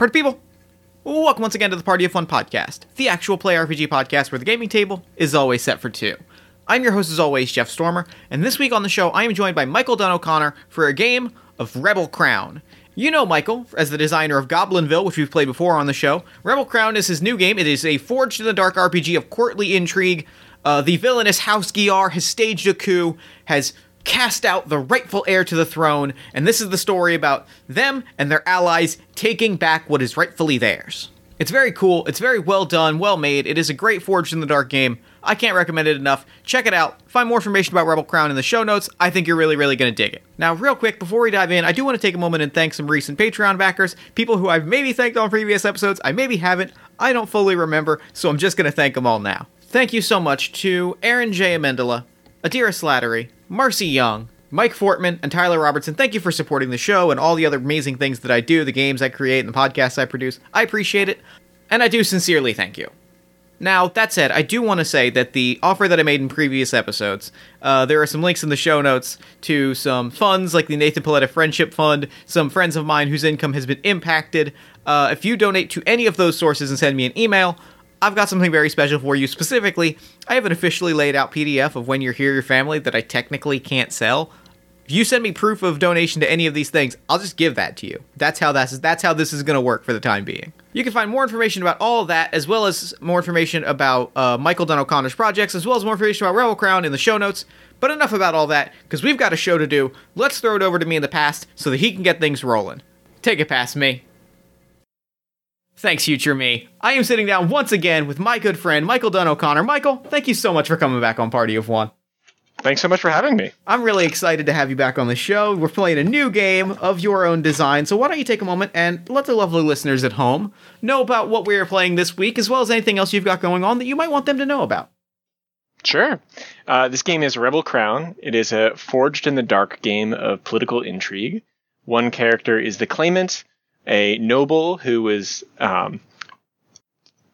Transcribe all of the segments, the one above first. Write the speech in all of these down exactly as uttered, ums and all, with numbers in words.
pretty people! Welcome once again to the Party of One podcast, the actual play R P G podcast where the gaming table is always set for two. I'm your host as always, Jeff Stormer, and this week on the show I am joined by Michael Dunn O'Connor for a game of Rebel Crown. You know Michael as the designer of Goblinville, which we've played before on the show. Rebel Crown is his new game. It is a Forged in the Dark R P G of courtly intrigue. Uh, the villainous House Gyar has staged a coup, has cast out the rightful heir to the throne, and this is the story about them and their allies taking back what is rightfully theirs. It's very cool, it's very well done, well made, it is a great Forged in the Dark game. I can't recommend it enough. Check it out. Find more information about Rebel Crown in the show notes. I think you're really, really going to dig it. Now, real quick, before we dive in, I do want to take a moment and thank some recent Patreon backers, people who I've maybe thanked on previous episodes, I maybe haven't, I don't fully remember, so I'm just going to thank them all now. Thank you so much to Aaron J. Amendola, Adira Slattery, Marcy Young, Mike Fortman, and Tyler Robertson. Thank you for supporting the show and all the other amazing things that I do, the games I create, and the podcasts I produce. I appreciate it, and I do sincerely thank you. Now, that said, I do want to say that the offer that I made in previous episodes, uh, there are some links in the show notes to some funds, like the Nathan Paletta Friendship Fund, some friends of mine whose income has been impacted. Uh, if you donate to any of those sources and send me an email, I've got something very special for you. Specifically, I have an officially laid out P D F of When You're Here, Your Family that I technically can't sell. If you send me proof of donation to any of these things, I'll just give that to you. That's how that's, that's how this is going to work for the time being. You can find more information about all of that, as well as more information about uh, Michael Dunn O'Connor's projects, as well as more information about Rebel Crown in the show notes. But enough about all that, because we've got a show to do. Let's throw it over to me in the past so that he can get things rolling. Take it past me. Thanks, future me. I am sitting down once again with my good friend, Michael Dunn O'Connor. Michael, thank you so much for coming back on Party of One. Thanks so much for having me. I'm really excited to have you back on the show. We're playing a new game of your own design, so why don't you take a moment and let the lovely listeners at home know about what we're playing this week, as well as anything else you've got going on that you might want them to know about. Sure. Uh, this game is Rebel Crown. It is a Forged in the Dark game of political intrigue. One character is the claimant, a noble who was um,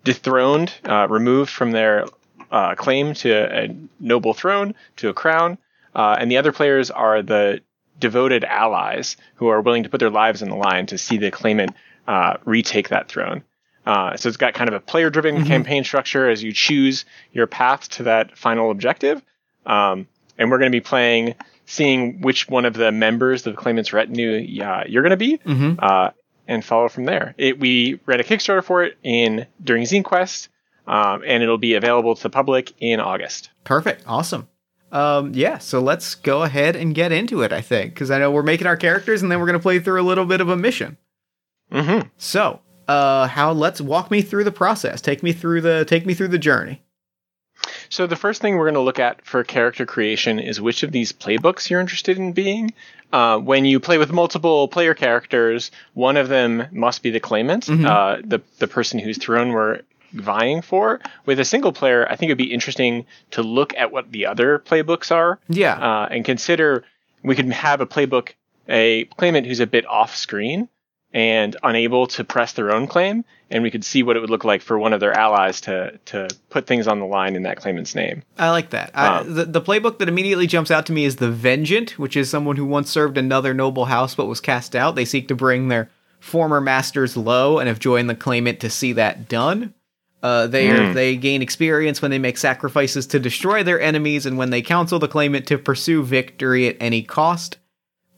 dethroned, uh, removed from their uh, claim to a noble throne, to a crown. Uh, and the other players are the devoted allies who are willing to put their lives on the line to see the claimant uh, retake that throne. Uh, so it's got kind of a player-driven mm-hmm. campaign structure as you choose your path to that final objective. Um, and we're going to be playing, seeing which one of the members of the claimant's retinue uh, you're going to be. Mm-hmm. Uh, and follow from there. It, we ran a Kickstarter for it in during ZineQuest, um, and it'll be available to the public in August. Perfect. Awesome. Um, yeah, so let's go ahead and get into it, I think, because I know we're making our characters, and then we're going to play through a little bit of a mission. Mm-hmm. So, uh, how? Let's walk me through the process. Take me through the take me through the journey. So the first thing we're going to look at for character creation is which of these playbooks you're interested in being. Uh, when you play with multiple player characters, one of them must be the claimant, mm-hmm. uh, the the person whose throne we're vying for. With a single player, I think it would be interesting to look at what the other playbooks are. Yeah. Uh, and consider we could have a playbook, a claimant who's a bit off screen and unable to press their own claim, and we could see what it would look like for one of their allies to to put things on the line in that claimant's name. I like that. Um, I, the, the playbook that immediately jumps out to me is the Vengeant, which is someone who once served another noble house but was cast out. They seek to bring their former masters low and have joined the claimant to see that done. Uh, they mm. they gain experience when they make sacrifices to destroy their enemies and when they counsel the claimant to pursue victory at any cost.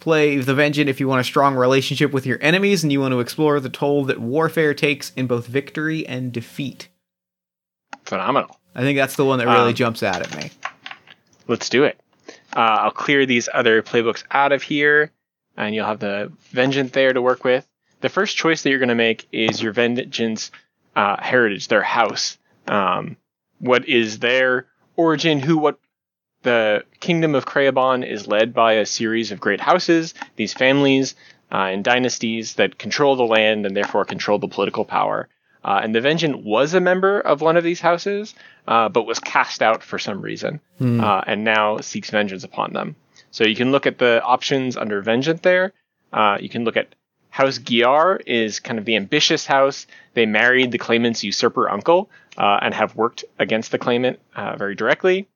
Play the Vengeant if you want a strong relationship with your enemies and you want to explore the toll that warfare takes in both victory and defeat. Phenomenal. I think that's the one that really um, jumps out at me. Let's do it. Uh, I'll clear these other playbooks out of here, and you'll have the Vengeant there to work with. The first choice that you're going to make is your Vengeant's uh, heritage, their house. Um, what is their origin? Who? What? The kingdom of Crayabon is led by a series of great houses, these families uh, and dynasties that control the land and therefore control the political power. Uh, and the Vengeant was a member of one of these houses, uh, but was cast out for some reason hmm. uh, and now seeks vengeance upon them. So you can look at the options under Vengeant there. Uh, you can look at House Gyar is kind of the ambitious house. They married the claimant's usurper uncle uh, and have worked against the claimant uh, very directly.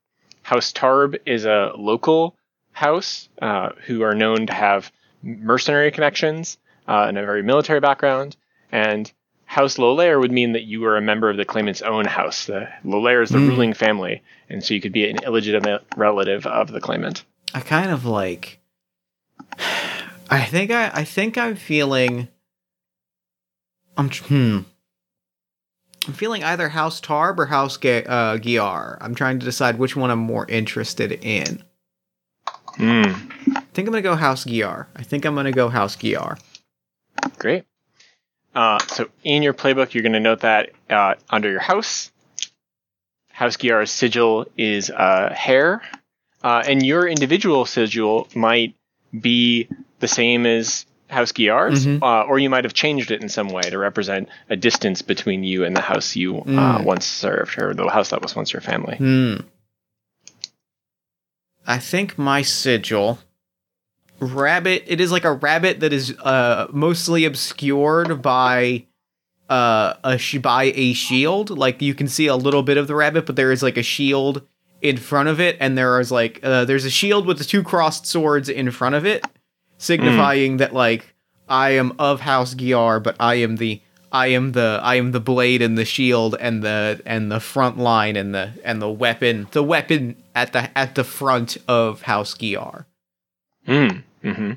House Tarb is a local house uh, who are known to have mercenary connections uh, and a very military background. And House Lolaire would mean that you were a member of the claimant's own house. The Lolaire is the mm. ruling family, and so you could be an illegitimate relative of the claimant. I kind of like... I think, I, I think I'm feeling... I'm, hmm. I'm feeling either House Tarb or House Ge- uh, Gyar. I'm trying to decide which one I'm more interested in. Mm. I think I'm going to go House Gyar. I think I'm going to go House Gyar. Great. Uh, so in your playbook, you're going to note that uh, under your house, House Gyar's sigil is uh, hair, uh, and your individual sigil might be the same as House Gyar's, mm-hmm. uh, or you might have changed it in some way to represent a distance between you and the house you uh, mm. once served, or the house that was once your family. Mm. I think my sigil... rabbit it is like a rabbit that is uh mostly obscured by uh a sh- by a shield. Like you can see a little bit of the rabbit, but there is like a shield in front of it, and there is like uh there's a shield with the two crossed swords in front of it, signifying mm. that like I am of House Gyar, but I am the I am the I am the blade and the shield and the and the front line and the and the weapon the weapon at the at the front of House Gyar. Mm. Mm-hmm.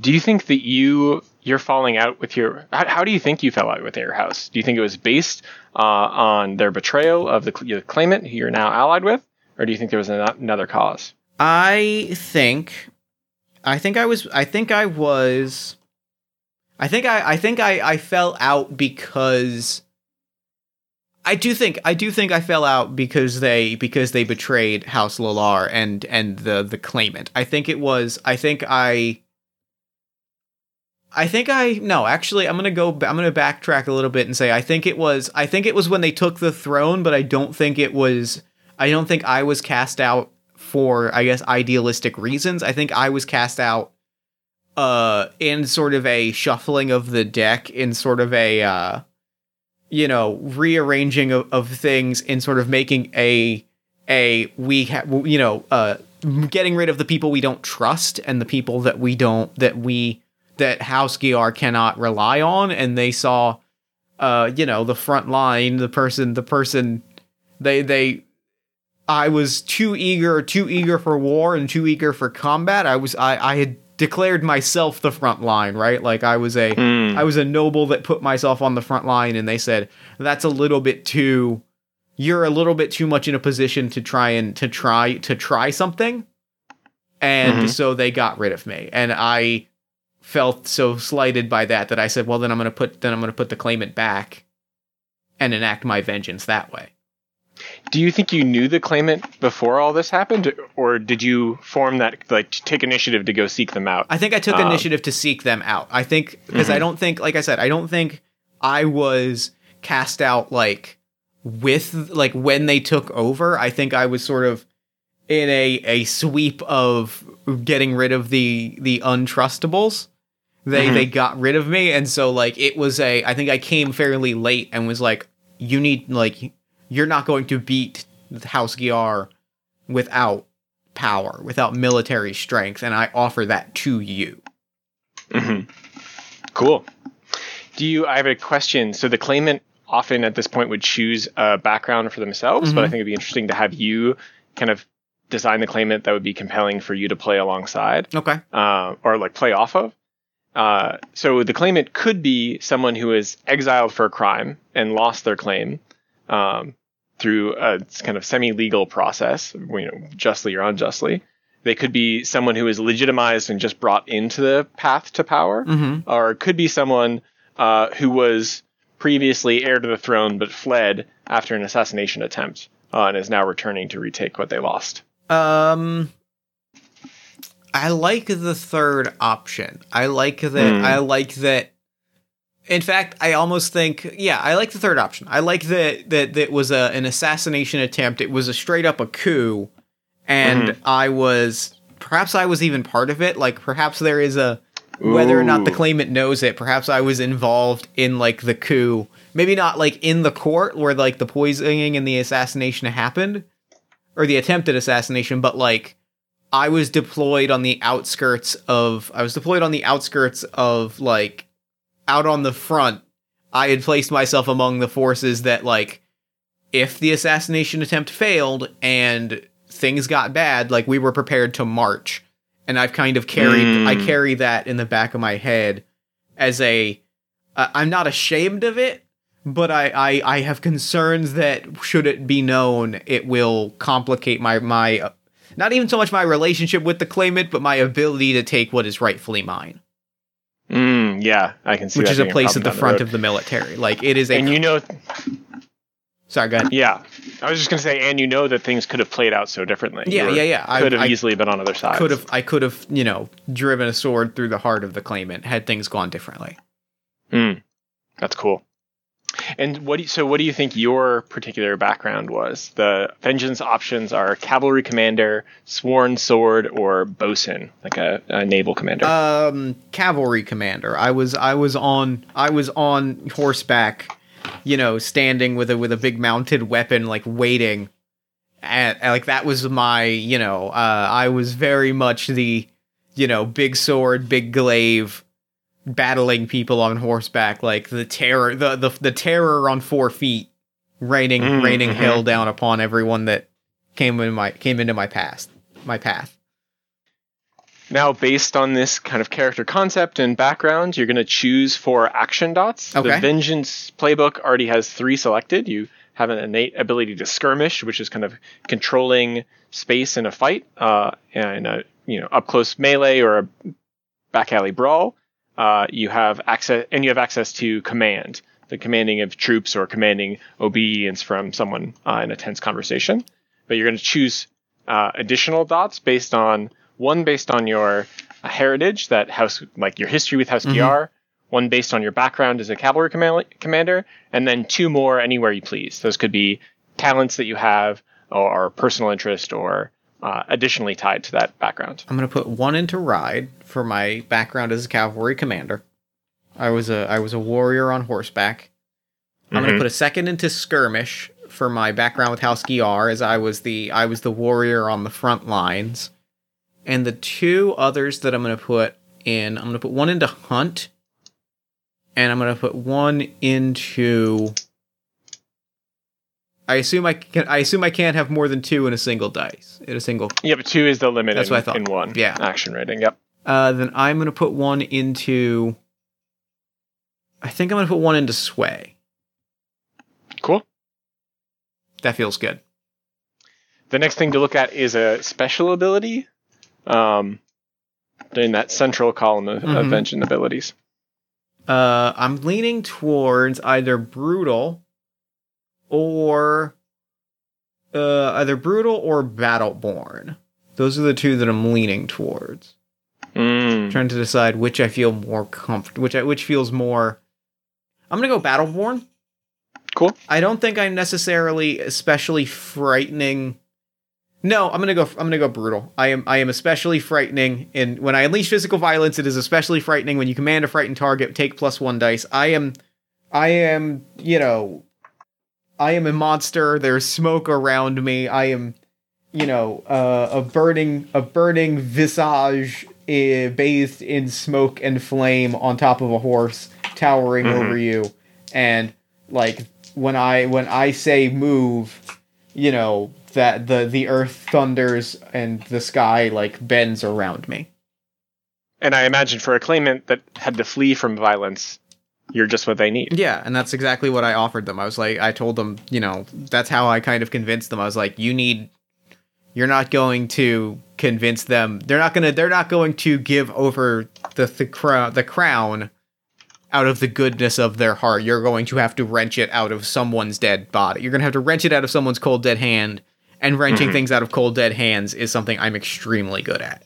Do you think that you you're falling out with your how, how do you think you fell out with your house? Do you think it was based uh, on their betrayal of the, the claimant who you're now allied with, or do you think there was an, another cause? I think I think I was I think I was I think I I think I I fell out because I do think I do think I fell out because they because they betrayed House Lolaire and and the the claimant. I think it was I think I I think I no actually I'm gonna go I'm gonna backtrack a little bit and say I think it was I think it was when they took the throne, but I don't think it was I don't think I was cast out for, I guess, idealistic reasons. I think I was cast out uh in sort of a shuffling of the deck, in sort of a uh you know, rearranging of, of things, and sort of making a, a, we, ha- you know, uh, getting rid of the people we don't trust and the people that we don't, that we, that House Gyar cannot rely on. And they saw, uh, you know, the front line, the person, the person, they, they, I was too eager, too eager for war and too eager for combat. I was, I, I had declared myself the front line, right? Like I was a mm. I was a noble that put myself on the front line, and they said that's a little bit too you're a little bit too much in a position to try and to try to try something. And mm-hmm. so they got rid of me, and I felt so slighted by that that I said, well, then I'm going to put then I'm going to put the claimant back and enact my vengeance that way. Do you think you knew the claimant before all this happened, or did you form that, like, take initiative to go seek them out? I think I took um, initiative to seek them out. I think, because mm-hmm. I don't think, like I said, I don't think I was cast out, like, with, like, when they took over. I think I was sort of in a, a sweep of getting rid of the, the untrustables. They, mm-hmm. they got rid of me, and so, like, it was a, I think I came fairly late and was like, you need, like... you're not going to beat House Gyar without power, without military strength, and I offer that to you. Mm-hmm. Cool. Do you? I have a question. So the claimant often at this point would choose a background for themselves, mm-hmm. but I think it'd be interesting to have you kind of design the claimant that would be compelling for you to play alongside. Okay. Uh, or like play off of. Uh, so the claimant could be someone who is exiled for a crime and lost their claim. Um, through a kind of semi-legal process, you know, justly or unjustly. They could be someone who is legitimized and just brought into the path to power, mm-hmm. or it could be someone uh, who was previously heir to the throne but fled after an assassination attempt uh, and is now returning to retake what they lost. Um, I like the third option. I like that. Mm. I like that. In fact, I almost think, yeah, I like the third option. I like that that that was a, an assassination attempt. It was a straight up a coup, and mm-hmm. I was, perhaps I was even part of it. Like, perhaps there is a, whether Ooh. or not the claimant knows it, perhaps I was involved in, like, the coup. Maybe not, like, in the court where, like, the poisoning and the assassination happened, or the attempted assassination, but, like, I was deployed on the outskirts of, I was deployed on the outskirts of, like, out on the front, I had placed myself among the forces that, like, if the assassination attempt failed and things got bad, like, we were prepared to march. And I've kind of carried, mm. I carry that in the back of my head as a, uh, I'm not ashamed of it, but I, I, I have concerns that should it be known, it will complicate my, my, uh, not even so much my relationship with the claimant, but my ability to take what is rightfully mine. Mm, yeah, I can see Which that. Which is a place at the front the of the military. Like, it is a... And you know... Sorry, go ahead. Yeah. I was just going to say, and you know that things could have played out so differently. Yeah, You're, yeah, yeah. Could I, have I, easily been on other sides. Could have, I could have, you know, driven a sword through the heart of the claimant had things gone differently. Hmm. That's cool. And what? Do you, so what do you think your particular background was? The vengeance options are cavalry commander, sworn sword, or bosun, like a, a naval commander. Um, cavalry commander. I was I was on I was on horseback, you know, standing with a with a big mounted weapon, like waiting. And like that was my, you know, uh, I was very much the, you know, big sword, big glaive, battling people on horseback, like the terror, the the, the terror on four feet, raining mm-hmm. raining hell down upon everyone that came in my came into my past, my path. Now, based on this kind of character concept and background, you're going to choose four action dots. Okay. The Vengeance playbook already has three selected. You have an innate ability to skirmish, which is kind of controlling space in a fight, uh, and a, you know, up close melee or a back alley brawl. Uh, you have access, and you have access to command, the commanding of troops or commanding obedience from someone uh, in a tense conversation. But you're going to choose uh, additional dots based on one based on your uh, heritage, that house, like your history with House Gyar, mm-hmm. one based on your background as a cavalry command- commander, and then two more anywhere you please. Those could be talents that you have, or, or personal interest, or Uh, additionally tied to that background. I'm going to put one into ride for my background as a cavalry commander. I was a I was a warrior on horseback. I'm mm-hmm. going to put a second into skirmish for my background with House Gyar, as I was the I was the warrior on the front lines. And the two others that I'm going to put in, I'm going to put one into hunt, and I'm going to put one into. I assume I can. I assume I can't have more than two in a single dice. In a single. Yeah, but two is the limit. That's in, what I thought. In one. Yeah. Action rating. Yep. Uh, then I'm gonna put one into. I think I'm gonna put one into sway. Cool. That feels good. The next thing to look at is a special ability, um, in that central column of, mm-hmm. of vengeance abilities. Uh, I'm leaning towards either brutal. Or uh, either brutal or battleborn. Those are the two that I'm leaning towards. Mm. Trying to decide which I feel more comfortable, which I, which feels more. I'm gonna go battleborn. Cool. I don't think I'm necessarily especially frightening. No, I'm gonna go. I'm gonna go brutal. I am. I am especially frightening. And when I unleash physical violence, it is especially frightening. When you command a frightened target, take plus one dice. I am. I am. You know. I am a monster. There's smoke around me. I am, you know, uh, a burning, a burning visage uh, bathed in smoke and flame on top of a horse, towering mm-hmm. over you. And like when I when I say move, you know that the the earth thunders and the sky like bends around me. And I imagine for a claimant that had to flee from violence, you're just what they need. Yeah, and that's exactly what I offered them. I was like, I told them, you know, that's how I kind of convinced them. I was like, you need, you're not going to convince them. They're not gonna. They're not going to give over the the, cro- the crown out of the goodness of their heart. You're going to have to wrench it out of someone's dead body. You're gonna have to wrench it out of someone's cold dead hand. And wrenching mm-hmm. things out of cold dead hands is something I'm extremely good at.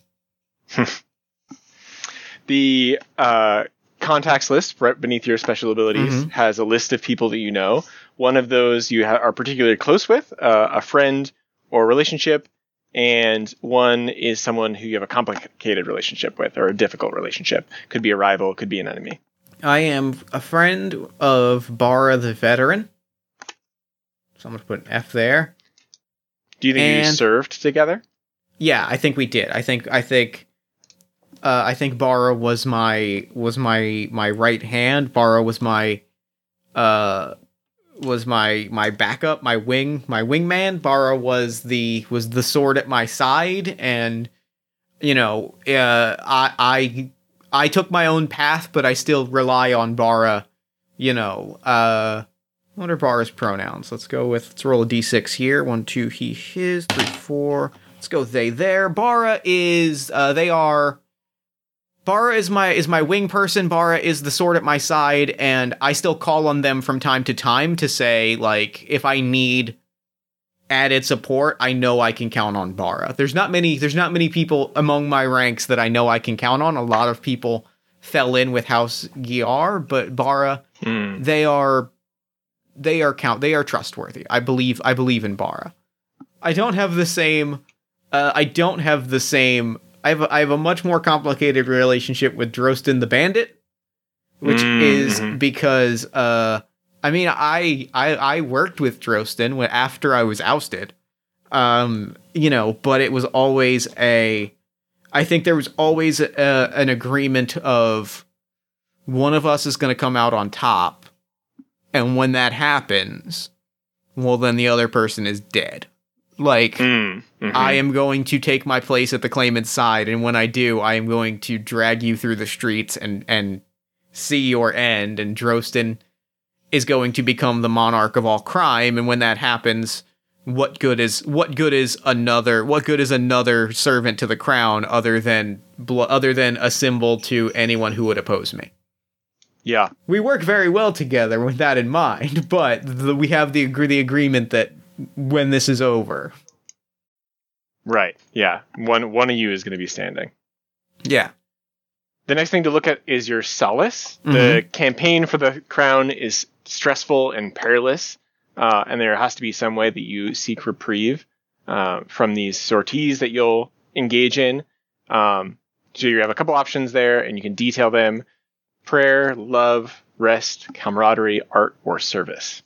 the uh. Contacts list right beneath your special abilities mm-hmm. has a list of people that you know. One of those you ha- are particularly close with, uh, a friend or relationship, and one is someone who you have a complicated relationship with or a difficult relationship. Could be a rival, could be an enemy. I am a friend of Bara the Veteran. So I'm going to put an F there. Do you think and you served together? Yeah, I think we did. I think I think Uh, I think Bara was my was my my right hand. Bara was my uh was my my backup, my wing, my wingman. Bara was the was the sword at my side, and you know, uh, I I I took my own path, but I still rely on Bara. You know, uh, what are Bara's pronouns? Let's go with let's roll a d six here. One, two, he, his, three, four. Let's go they, there. Bara is uh, they are. Bara is my is my wing person. Bara is the sword at my side, and I still call on them from time to time to say, like, if I need added support, I know I can count on Bara. There's not many there's not many people among my ranks that I know I can count on. A lot of people fell in with House Gyar, but Bara, hmm. they are they are count they are trustworthy. I believe I believe in Bara. I don't have the same uh, I don't have the same. I have, a, I have a much more complicated relationship with Drosten the Bandit, which mm-hmm. is because, uh, I mean, I, I I worked with Drosten when, after I was ousted, um, you know, but it was always a, I think there was always a, a, an agreement of one of us is going to come out on top, and when that happens, well, then the other person is dead. Like, mm, mm-hmm. I am going to take my place at the claimant's side, and when I do, I am going to drag you through the streets and, and see your end, and Drosten is going to become the monarch of all crime, and when that happens, what good is what good is another what good is another servant to the crown other than blo- other than a symbol to anyone who would oppose me? Yeah. We work very well together with that in mind, but the, we have the the agreement that when this is over. Right. Yeah. One one of you is going to be standing. Yeah. The next thing to look at is your solace. Mm-hmm. The campaign for the crown is stressful and perilous, uh, and there has to be some way that you seek reprieve uh, from these sorties that you'll engage in. Um, so you have a couple options there, and you can detail them. Prayer, love, rest, camaraderie, art, or service.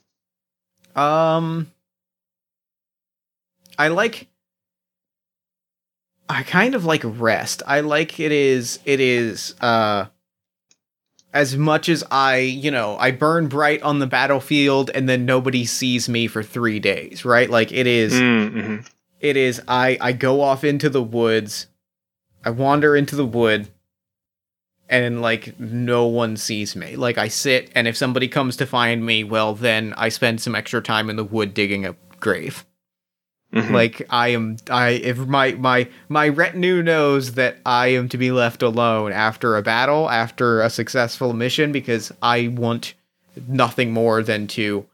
Um... I like, I kind of like rest. I like it is, it is, uh, as much as I, you know, I burn bright on the battlefield and then nobody sees me for three days, right? Like it is, mm-hmm. it is, I, I go off into the woods, I wander into the wood and like no one sees me. Like I sit, and if somebody comes to find me, well, then I spend some extra time in the wood digging a grave. Mm-hmm. Like I am, I if my my my retinue knows that I am to be left alone after a battle, after a successful mission, because I want nothing more than to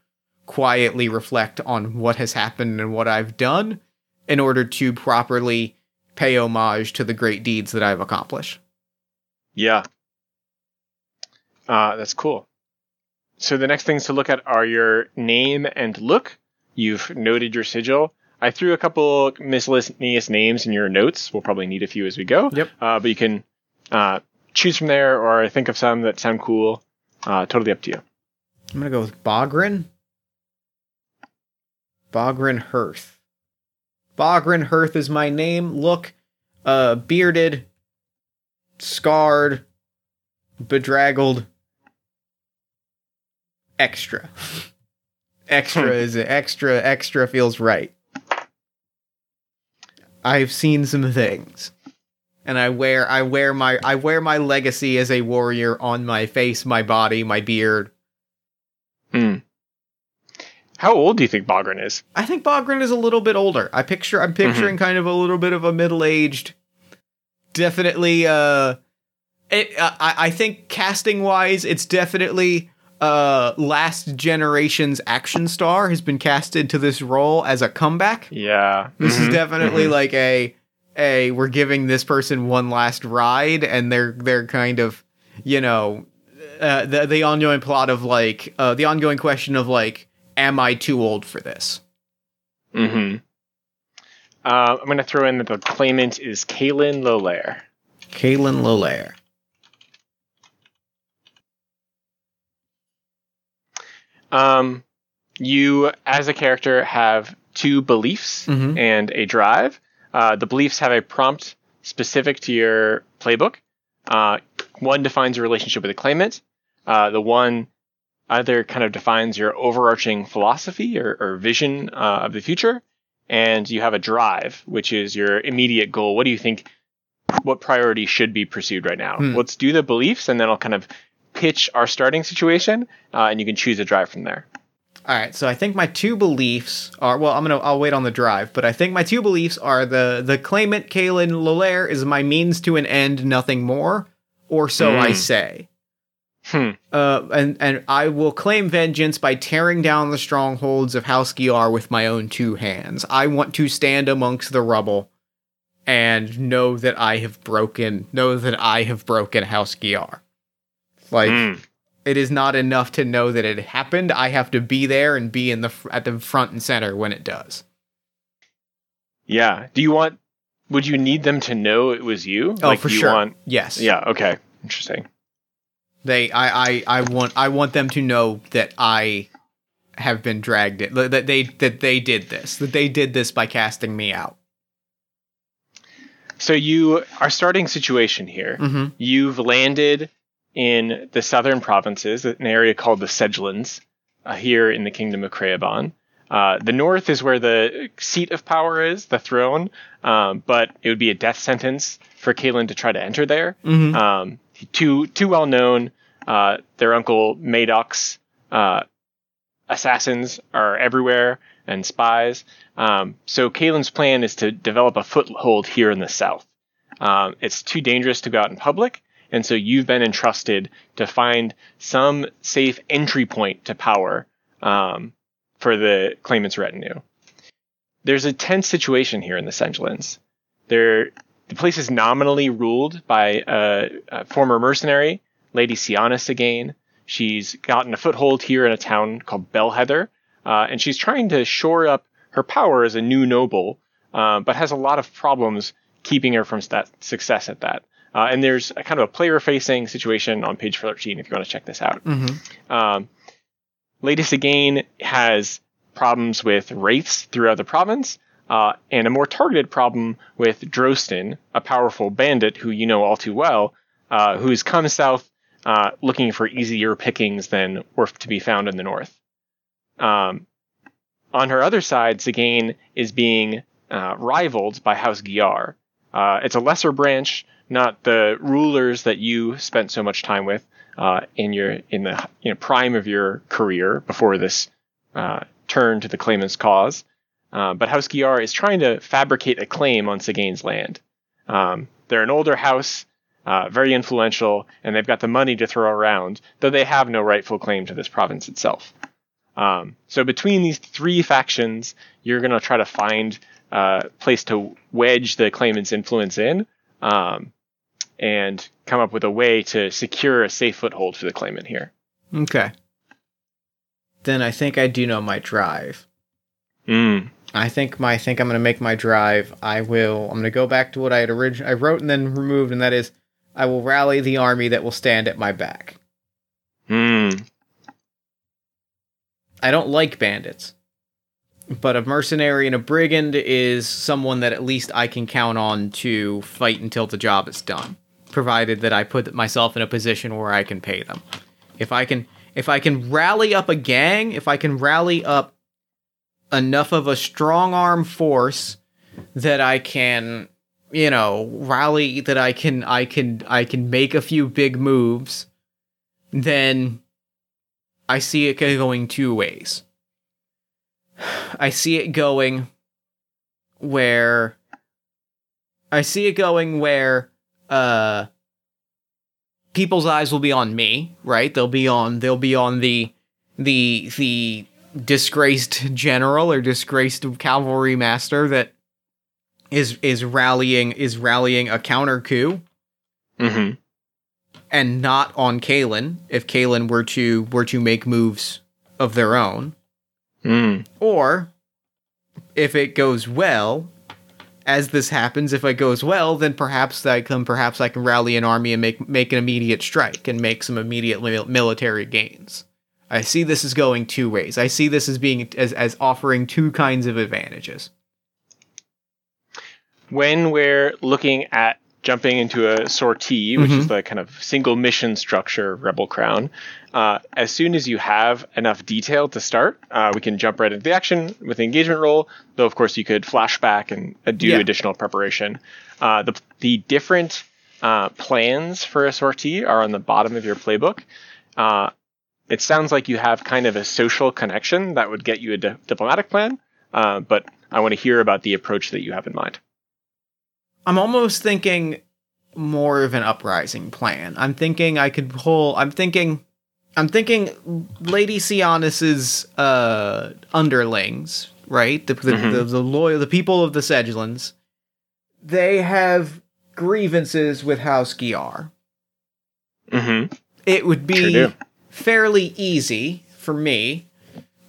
quietly reflect on what has happened and what I've done, in order to properly pay homage to the great deeds that I've accomplished. Yeah, uh, that's cool. So the next things to look at are your name and look. You've noted your sigil. I threw a couple miscellaneous names in your notes. We'll probably need a few as we go. Yep. Uh, but you can uh, choose from there or think of some that sound cool. Uh, totally up to you. I'm going to go with Bogren. Bogren Hearth. Bogren Hearth is my name. Look, uh, bearded, scarred, bedraggled, extra. Extra is it. Extra, extra feels right. I've seen some things, and I wear I wear my I wear my legacy as a warrior on my face, my body, my beard. Hmm. How old do you think Bogren is? I think Bogren is a little bit older. I picture I'm picturing mm-hmm. kind of a little bit of a middle-aged, definitely. Uh, it, uh, I I think casting-wise, it's definitely uh last generation's action star has been casted to this role as a comeback. Yeah. This mm-hmm. is definitely mm-hmm. like a a we're giving this person one last ride, and they're they're kind of, you know, uh, the the ongoing plot of like uh the ongoing question of like, am I too old for this? Mm-hmm. Uh, I'm going to throw in that the claimant is Kaelin Lolaire. Kaelin Lolaire. Um, you as a character have two beliefs mm-hmm. and a drive. Uh, the beliefs have a prompt specific to your playbook, Uh, one defines your relationship with the claimant. Uh, the one either kind of defines your overarching philosophy or, or vision uh, of the future. And you have a drive, which is your immediate goal. What do you think, what priority should be pursued right now? Hmm. Let's do the beliefs, and then I'll kind of pitch our starting situation, uh, and you can choose a drive from there. All right, so I think my two beliefs are, well, I'm gonna, I'll wait on the drive, but I think my two beliefs are the the claimant, Kaelin Lolaire, is my means to an end, nothing more, or so mm. I say. Hmm. Uh, and, and I will claim vengeance by tearing down the strongholds of House Gyar with my own two hands. I want to stand amongst the rubble and know that I have broken, know that I have broken House Gyar. Like, mm. it is not enough to know that it happened. I have to be there and be in the at the front and center when it does. Yeah. Do you want, would you need them to know it was you? Oh, like, for you sure. Want, yes. Yeah. Okay. Interesting. They, I, I, I want, I want them to know that I have been dragged in, that they, that they did this, that they did this by casting me out. So you are starting situation here. Mm-hmm. You've landed in the southern provinces, an area called the Sedgelands, uh, here in the Kingdom of Crayabon. Uh, the north is where the seat of power is, the throne, um, but it would be a death sentence for Kaelin to try to enter there. Mm-hmm. Um, too too well known. Uh, their uncle Madoc's uh, assassins are everywhere and spies. Um, so Kaelin's plan is to develop a foothold here in the south. Um, it's too dangerous to go out in public, and so you've been entrusted to find some safe entry point to power um, for the claimant's retinue. There's a tense situation here in the Sedgelands. There. The place is nominally ruled by uh, a former mercenary, Lady Sianis again. She's gotten a foothold here in a town called Bellheather, uh, and she's trying to shore up her power as a new noble, uh, but has a lot of problems keeping her from st- success at that. Uh, and there's a kind of a player-facing situation on page thirteen if you want to check this out. Mm-hmm. Um, Lady Sianis has problems with wraiths throughout the province, Uh, and a more targeted problem with Drosten, a powerful bandit who you know all too well, uh, who has come south uh, looking for easier pickings than were to be found in the north. Um, on her other side, Zagain is being uh, rivaled by House Gyar. Uh, it's a lesser branch, not the rulers that you spent so much time with uh, in your in the you know, prime of your career before this uh, turn to the claimant's cause. Uh, but House Gyar is trying to fabricate a claim on Sagain's land. Um, they're an older house, uh, very influential, and they've got the money to throw around, though they have no rightful claim to this province itself. Um, so between these three factions, you're going to try to find a place to wedge the claimant's influence in um, and come up with a way to secure a safe foothold for the claimant here. Okay. Then I think I do know my drive. Mm. I think my I think I'm going to make my drive. I will. I'm going to go back to what I had originally I wrote and then removed, and that is, I will rally the army that will stand at my back. Hmm. I don't like bandits, but a mercenary and a brigand is someone that at least I can count on to fight until the job is done, provided that I put myself in a position where I can pay them. If I can, if I can rally up a gang, if I can rally up enough of a strong arm force that I can, you know, rally, that I can, I can, I can make a few big moves, then I see it going two ways. I see it going where, I see it going where, uh, people's eyes will be on me, right? They'll be on, they'll be on the, the, the, disgraced general or disgraced cavalry master that is is rallying is rallying a counter coup, mm-hmm. and not on Kaelin if Kaelin were to were to make moves of their own, mm. or if it goes well, as this happens, if it goes well, then perhaps I can perhaps I can rally an army and make make an immediate strike and make some immediate mil- military gains. I see this as going two ways. I see this as being as, as offering two kinds of advantages. When we're looking at jumping into a sortie, which mm-hmm. is the kind of single mission structure of Rebel Crown. Uh, as soon as you have enough detail to start, uh, we can jump right into the action with the engagement roll, though, of course, you could flash back and uh, do yeah. additional preparation. Uh, the, the different uh, plans for a sortie are on the bottom of your playbook. Uh, it sounds like you have kind of a social connection that would get you a di- diplomatic plan, uh, but I want to hear about the approach that you have in mind. I'm almost thinking more of an uprising plan. I'm thinking I could pull... I'm thinking... I'm thinking Lady Sianis's uh, underlings, right? The the, mm-hmm. the the loyal the people of the Sedgelands. They have grievances with House Gyar. Mm-hmm. It would be sure fairly easy for me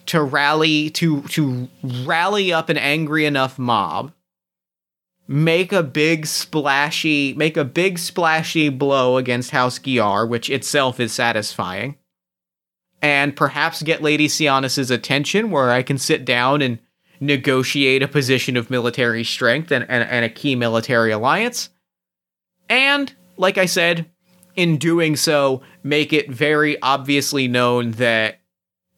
to rally to to rally up an angry enough mob. Make a big splashy, make a big splashy blow against House Gyar, which itself is satisfying, and perhaps get Lady Sianis's attention, where I can sit down and negotiate a position of military strength and, and, and a key military alliance. And, like I said, in doing so, make it very obviously known that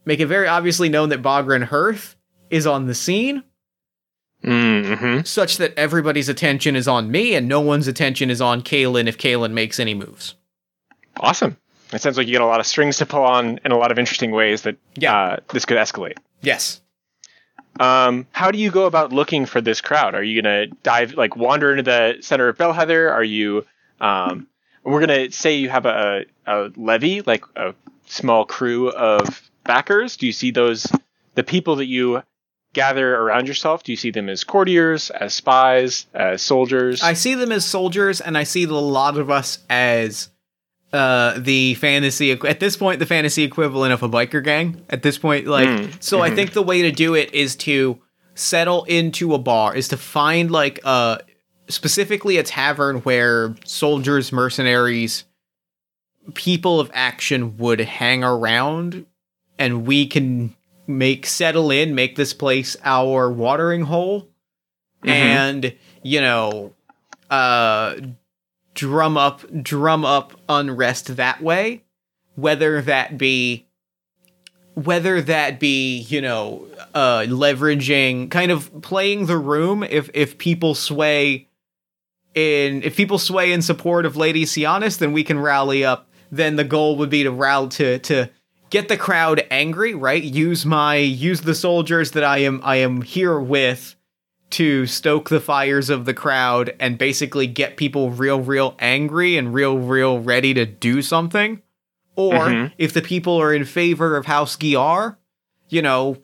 make it very obviously known that Bogren Hearth is on the scene. Mm-hmm. Such that everybody's attention is on me and no one's attention is on Kaelin if Kaelin makes any moves. Awesome. It sounds like you get a lot of strings to pull on in a lot of interesting ways that yeah. uh, this could escalate. Yes. Um, how do you go about looking for this crowd? Are you going to dive, like wander into the center of Bellheather? Are you, um, we're going to say you have a, a levy, like a small crew of backers. Do you see those, the people that you gather around yourself? Do you see them as courtiers, as spies, as soldiers? I see them as soldiers, and I see a lot of us as uh, the fantasy... At this point, the fantasy equivalent of a biker gang. At this point, like... Mm. So mm-hmm. I think the way to do it is to settle into a bar, is to find, like, uh, specifically a tavern where soldiers, mercenaries, people of action would hang around, and we can... make settle in, make this place our watering hole, mm-hmm. and you know, uh, drum up, drum up unrest that way. Whether that be, whether that be, you know, uh, leveraging, kind of playing the room. If if people sway in, if people sway in support of Lady Sianis, then we can rally up. Then the goal would be to rally to to. Get the crowd angry, right? Use my use the soldiers that I am I am here with to stoke the fires of the crowd and basically get people real, real angry and real, real ready to do something. Or mm-hmm. if the people are in favor of House Gyar, you know,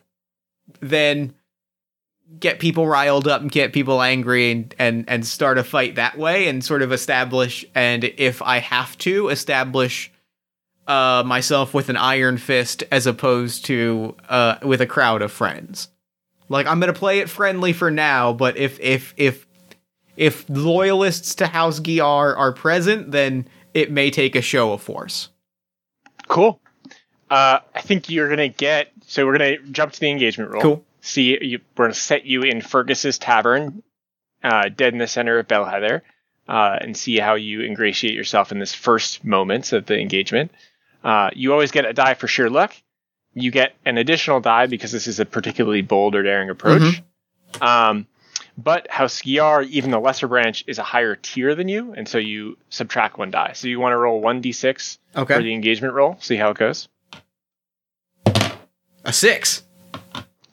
then get people riled up and get people angry and, and, and start a fight that way and sort of establish, and if I have to, establish Uh, myself with an iron fist as opposed to uh, with a crowd of friends. Like, I'm going to play it friendly for now, but if if if if loyalists to House Gyar are present, then it may take a show of force. Cool. Uh, I think you're going to get... So we're going to jump to the engagement roll. Cool. See, you, we're going to set you in Fergus's tavern, uh, dead in the center of Bellheather, uh, and see how you ingratiate yourself in this first moments of the engagement. Uh, you always get a die for sheer luck. You get an additional die because this is a particularly bold or daring approach. Mm-hmm. Um, but House Gyar, even the lesser branch, is a higher tier than you, and so you subtract one die. So you want to roll one d six okay. for the engagement roll, see how it goes. A six.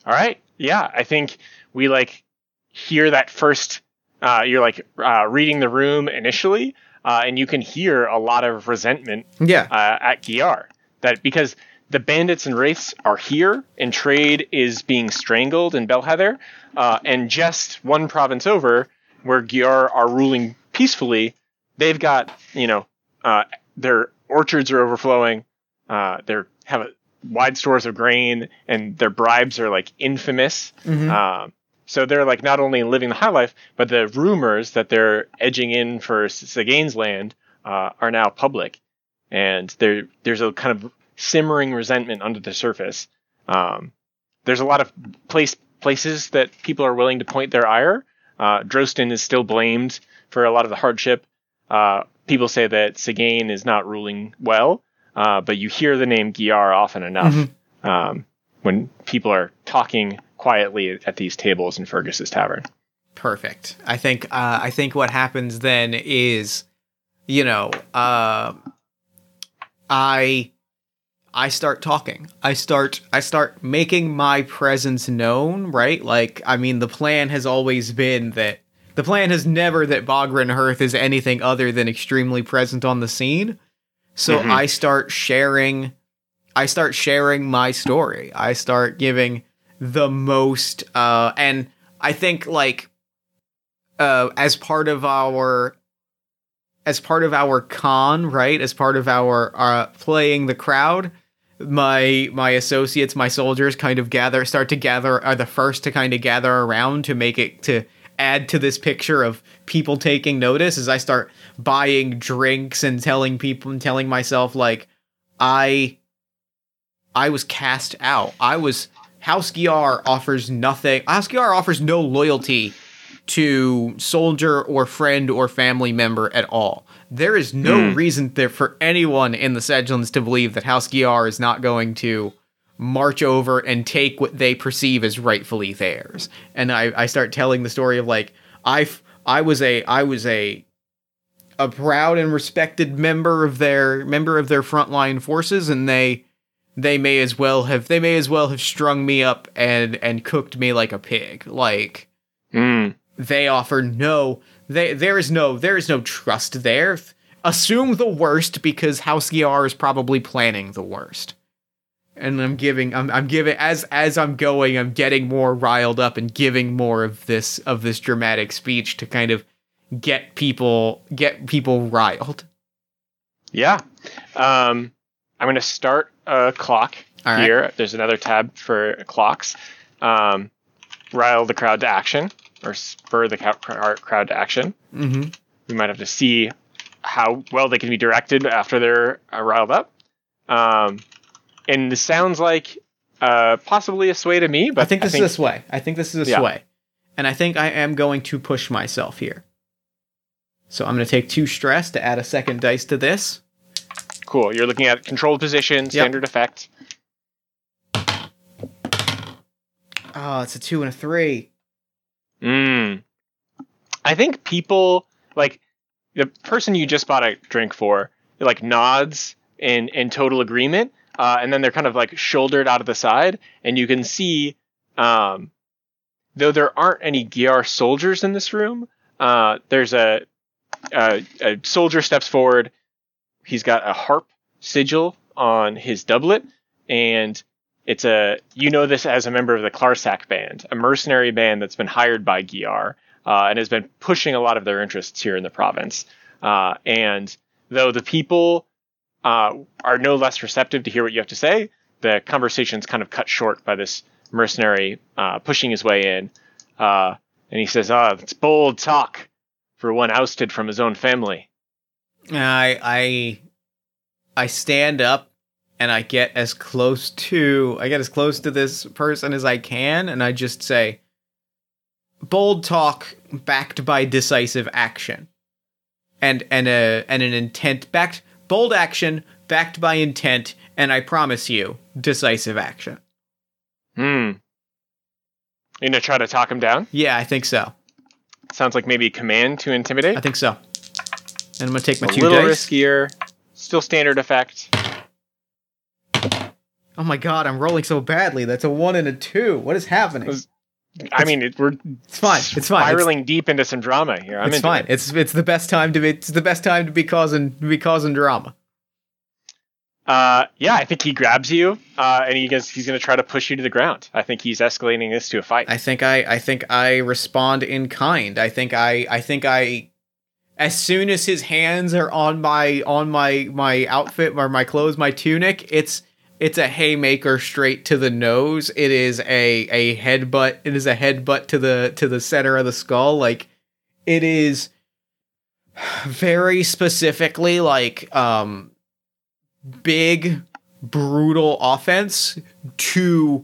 All right. Yeah, I think we like hear that first. Uh, you're like uh, reading the room initially. Uh, and you can hear a lot of resentment yeah. uh, at Gyar. That because the bandits and wraiths are here, and trade is being strangled in Bellheather, uh, and just one province over, where Gyar are ruling peacefully, they've got, you know, uh, their orchards are overflowing, uh, they have a, wide stores of grain, and their bribes are, like, infamous. Mm-hmm. Uh, So they're like not only living the high life, but the rumors that they're edging in for Sagane's land uh, are now public, and there there's a kind of simmering resentment under the surface. Um, there's a lot of place places that people are willing to point their ire. Uh, Drosten is still blamed for a lot of the hardship Uh, people say that Clegane is not ruling well, uh, but you hear the name Gyar often enough mm-hmm. um, when people are talking quietly at these tables in Fergus's tavern. Perfect. I think uh, I think what happens then is, you know, uh, I I start talking. I start I start making my presence known, right? Like, I mean, the plan has always been that the plan has never that Bogren Hearth is anything other than extremely present on the scene. So mm-hmm. I start sharing I start sharing my story. I start giving the most uh, and I think like uh, as part of our as part of our con, right? As part of our uh, playing the crowd, my my associates, my soldiers kind of gather start to gather are the first to kind of gather around to make it to add to this picture of people taking notice as I start buying drinks and telling people and telling myself like I I was cast out. I was House Gyar offers nothing. House Gyar offers no loyalty to soldier or friend or family member at all. There is no mm. reason there for anyone in the Sedgelands to believe that House Gyar is not going to march over and take what they perceive as rightfully theirs. And I, I start telling the story of like I I was a I was a a proud and respected member of their member of their frontline forces, and they. They may as well have. They may as well have strung me up and, and cooked me like a pig. Like mm. they offer no. They there is no there is no trust there. Assume the worst because House Gyar is probably planning the worst. And I'm giving. I'm I'm giving as as I'm going. I'm getting more riled up and giving more of this of this dramatic speech to kind of get people get people riled. Yeah, um, I'm gonna start. Uh, clock All here. Right. There's another tab for clocks. Um, rile the crowd to action, or spur the crowd to action. Mm-hmm. We might have to see how well they can be directed after they're uh, riled up. Um, and this sounds like uh, possibly a sway to me, but I think this I think, is a sway. I think this is a yeah. sway, and I think I am going to push myself here. So I'm going to take two stress to add a second dice to this. Cool. You're looking at controlled position, standard yep. effect. Oh, it's a two and a three. Mm. I think people, like, the person you just bought a drink for, like, nods in, in total agreement, uh, and then they're kind of, like, shouldered out of the side, and you can see, um, though there aren't any Gyar soldiers in this room, uh, there's a, a, a soldier steps forward. He's got a harp sigil on his doublet, and it's a, you know this as a member of the Clarsac band, a mercenary band that's been hired by Gyar, uh, and has been pushing a lot of their interests here in the province. Uh, and though the people uh, are no less receptive to hear what you have to say, the conversation's kind of cut short by this mercenary uh, pushing his way in. Uh, and he says, "Ah, oh, it's bold talk for one ousted from his own family." I I I stand up and I get as close to I get as close to this person as I can, and I just say, "Bold talk backed by decisive action, and and a and an intent backed bold action backed by intent, and I promise you decisive action." Hmm. You gonna try to talk him down? Yeah, I think so. Sounds like maybe command to intimidate. I think so. And I'm going to take my two dice. A little riskier. Still standard effect. Oh my god, I'm rolling so badly. That's a one and a two. What is happening? It was, I it's, mean, it, we're it's fine. It's fine. Spiraling it's, deep into some drama here. I'm it's fine. It. It's it's the best time to be it's the best time to be causing to be causing drama. Uh, yeah, I think he grabs you, uh, and he goes, he's going to try to push you to the ground. I think he's escalating this to a fight. I think I I think I respond in kind. I think I I think I. As soon as his hands are on my on my my outfit or my clothes, my tunic, it's it's a haymaker straight to the nose. It is a a headbutt. It is a headbutt to the to the center of the skull. Like, it is very specifically like um big brutal offense to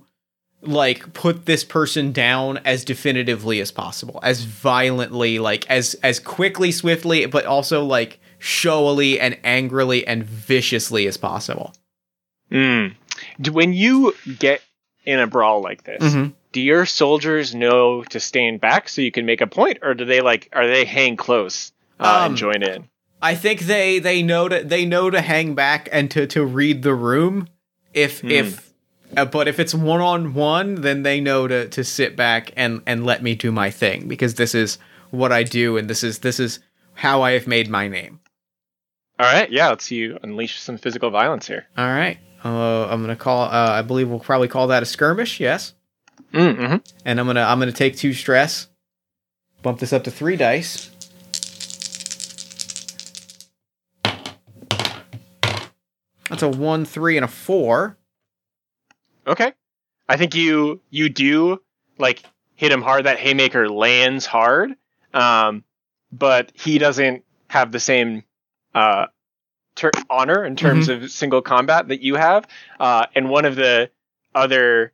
like put this person down as definitively as possible, as violently, like as as quickly, swiftly, but also like showily and angrily and viciously as possible. Mm. When you get in a brawl like this, mm-hmm. do your soldiers know to stand back so you can make a point, or do they like are they hang close uh, um, and join in? I think they they know to they know to hang back and to to read the room if mm. if. Uh, but if it's one-on-one, then they know to, to sit back and, and let me do my thing, because this is what I do, and this is this is how I have made my name. All right, yeah, let's see you unleash some physical violence here. All right, uh, I'm gonna call. Uh, I believe we'll probably call that a skirmish. Yes. Mm-hmm. And I'm gonna I'm gonna take two stress, bump this up to three dice. That's a one, three, and a four. Okay, I think you you do like hit him hard. That haymaker lands hard, um, but he doesn't have the same uh, ter- honor in terms mm-hmm. of single combat that you have. Uh, and one of the other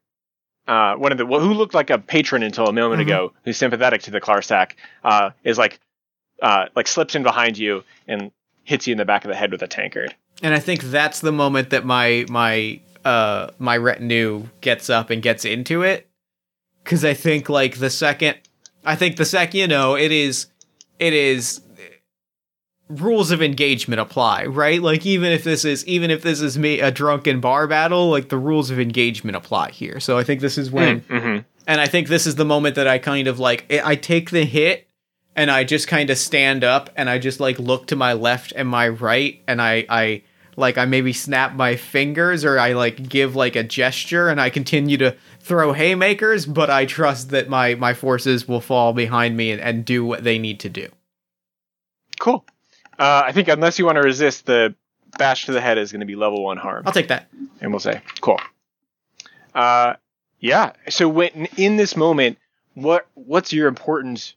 uh, one of the who looked like a patron until a moment mm-hmm. ago, who's sympathetic to the Clarsac, uh, is like uh, like slips in behind you and hits you in the back of the head with a tankard. And I think that's the moment that my my. Uh, my retinue gets up and gets into it, because I think like the second, I think the second, you know, it is, it is rules of engagement apply, right? Like even if this is, even if this is me, a drunken bar battle, like the rules of engagement apply here. So I think this is when, mm-hmm. and I think this is the moment that I kind of like, I take the hit and I just kind of stand up and I just like look to my left and my right. And I, I, Like, I maybe snap my fingers or I, like, give, like, a gesture and I continue to throw haymakers, but I trust that my, my forces will fall behind me and, and do what they need to do. Cool. Uh, I think unless you want to resist, the bash to the head is going to be level one harm. I'll take that. And we'll say, cool. Uh, yeah. So when in this moment, what what's your important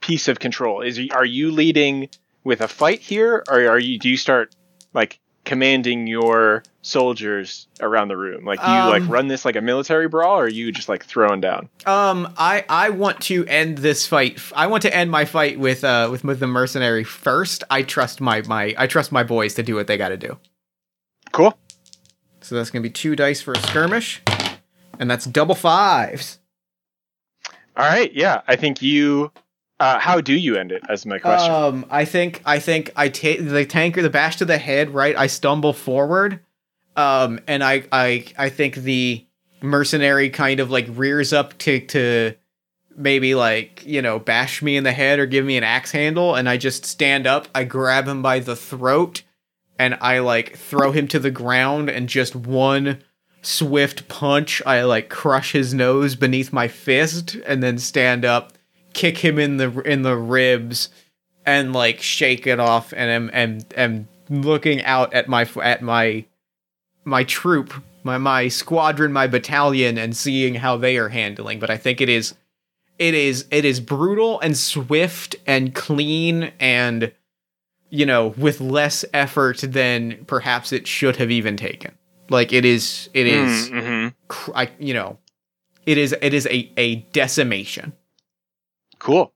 piece of control? Is Are you leading with a fight here, or are you do you start, like... commanding your soldiers around the room? Like, do you um, like run this like a military brawl, or are you just like throwing down? Um, I, I want to end this fight. I want to end my fight with uh with, with the mercenary first. I trust my, my I trust my boys to do what they got to do. Cool. So that's gonna be two dice for a skirmish, and that's double fives. All right. Yeah, I think you. Uh, how do you end it? As my question. Um, I think I think I take the tanker, the bash to the head. Right, I stumble forward, um, and I I I think the mercenary kind of like rears up to to maybe like you know bash me in the head or give me an axe handle, and I just stand up. I grab him by the throat, and I like throw him to the ground, and just one swift punch, I like crush his nose beneath my fist, and then stand up. Kick him in the in the ribs and like shake it off, and am and am looking out at my at my my troop, my my squadron, my battalion, and seeing how they are handling. But I think it is it is it is brutal and swift and clean, and you know with less effort than perhaps it should have even taken. Like it is it is mm-hmm. I you know it is it is a, a decimation. Cool.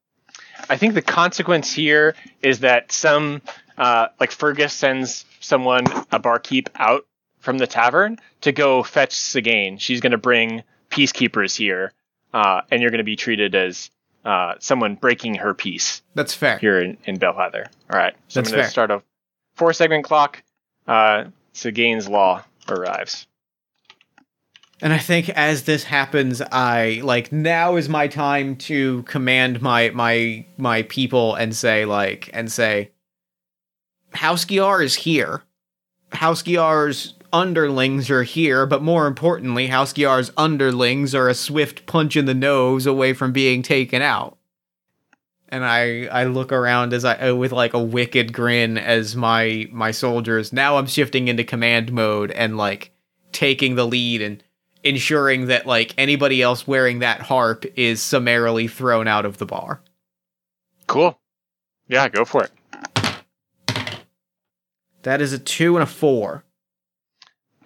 I think the consequence here is that some, uh, like Fergus sends someone, a barkeep, out from the tavern to go fetch Sagane. She's going to bring peacekeepers here, uh, and you're going to be treated as uh, someone breaking her peace. That's fair. Here in, in Bellheather. All right. So That's I'm going to start a four-segment clock. Uh, Sagane's Law arrives. And I think as this happens, I like now is my time to command my my my people and say like and say, House Gyar is here. House Gyar's underlings are here, but more importantly, House Gyar's underlings are a swift punch in the nose away from being taken out. And I, I look around as I with like a wicked grin as my my soldiers. Now I'm shifting into command mode and like taking the lead and ensuring that like anybody else wearing that harp is summarily thrown out of the bar. Cool. Yeah, go for it. That is a two and a four.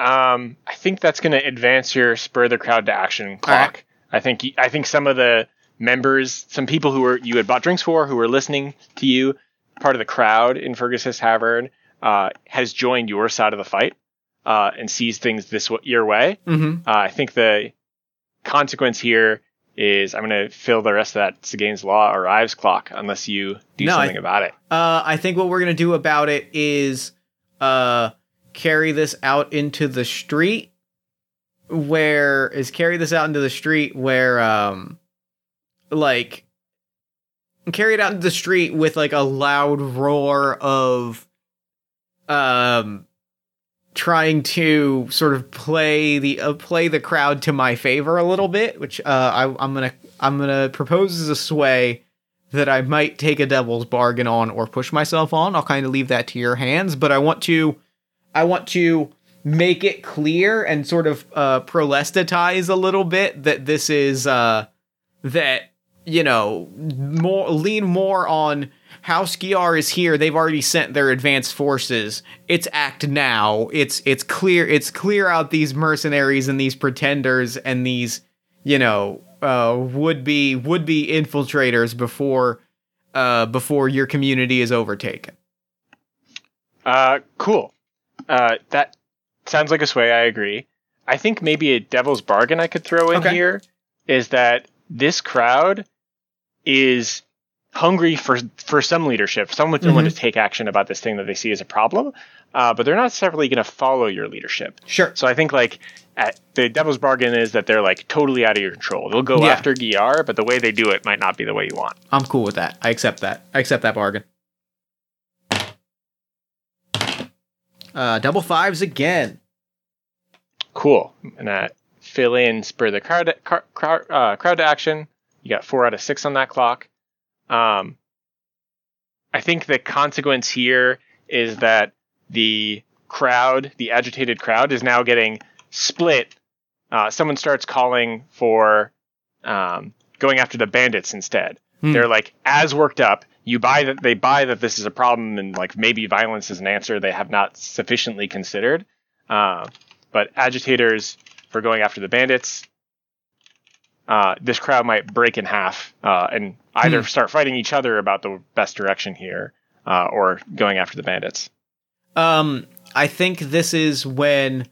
Um, I think that's going to advance your spur the crowd to action clock. Right. I think I think some of the members, some people who were you had bought drinks for, who were listening to you, part of the crowd in Fergus's Tavern, uh, has joined your side of the fight uh, and sees things this your way. Mm-hmm. Uh, I think the consequence here is I'm going to fill the rest of that Sagane's Law arrives clock unless you do no, something I, about it. Uh, I think what we're going to do about it is uh, carry this out into the street. Where is carry this out into the street where, um, like, carry it out into the street with like a loud roar of, um, trying to sort of play the uh, play the crowd to my favor a little bit, which uh, I, I'm gonna I'm gonna propose as a sway that I might take a devil's bargain on or push myself on. I'll kind of leave that to your hands, but I want to I want to. make it clear and sort of uh, prolestatize a little bit that this is uh, that, you know, more lean more on House Gyar is here. They've already sent their advanced forces. It's act now. It's it's clear. It's clear out these mercenaries and these pretenders and these, you know, uh, would be would be infiltrators before uh, before your community is overtaken. Uh, cool. Uh, that. Sounds like a sway, I agree. I think maybe a devil's bargain I could throw in okay. here is that this crowd is hungry for for some leadership, someone mm-hmm. to take action about this thing that they see as a problem, uh, but they're not necessarily going to follow your leadership. Sure. So I think like at, the devil's bargain is that they're like totally out of your control. They'll go yeah. after Gyar, but the way they do it might not be the way you want. I'm cool with that. I accept that. I accept that bargain. Uh, double fives again. Cool. And that fill in spur the crowd, crowd, crowd, uh, crowd to action. You got four out of six on that clock. Um, I think the consequence here is that the crowd, the agitated crowd, is now getting split. Uh, someone starts calling for um, going after the bandits instead. Hmm. They're like as worked up. You buy that they buy that this is a problem and like maybe violence is an answer they have not sufficiently considered. Uh, but agitators for going after the bandits, uh, this crowd might break in half uh, and either mm. start fighting each other about the best direction here uh, or going after the bandits. Um, I think this is when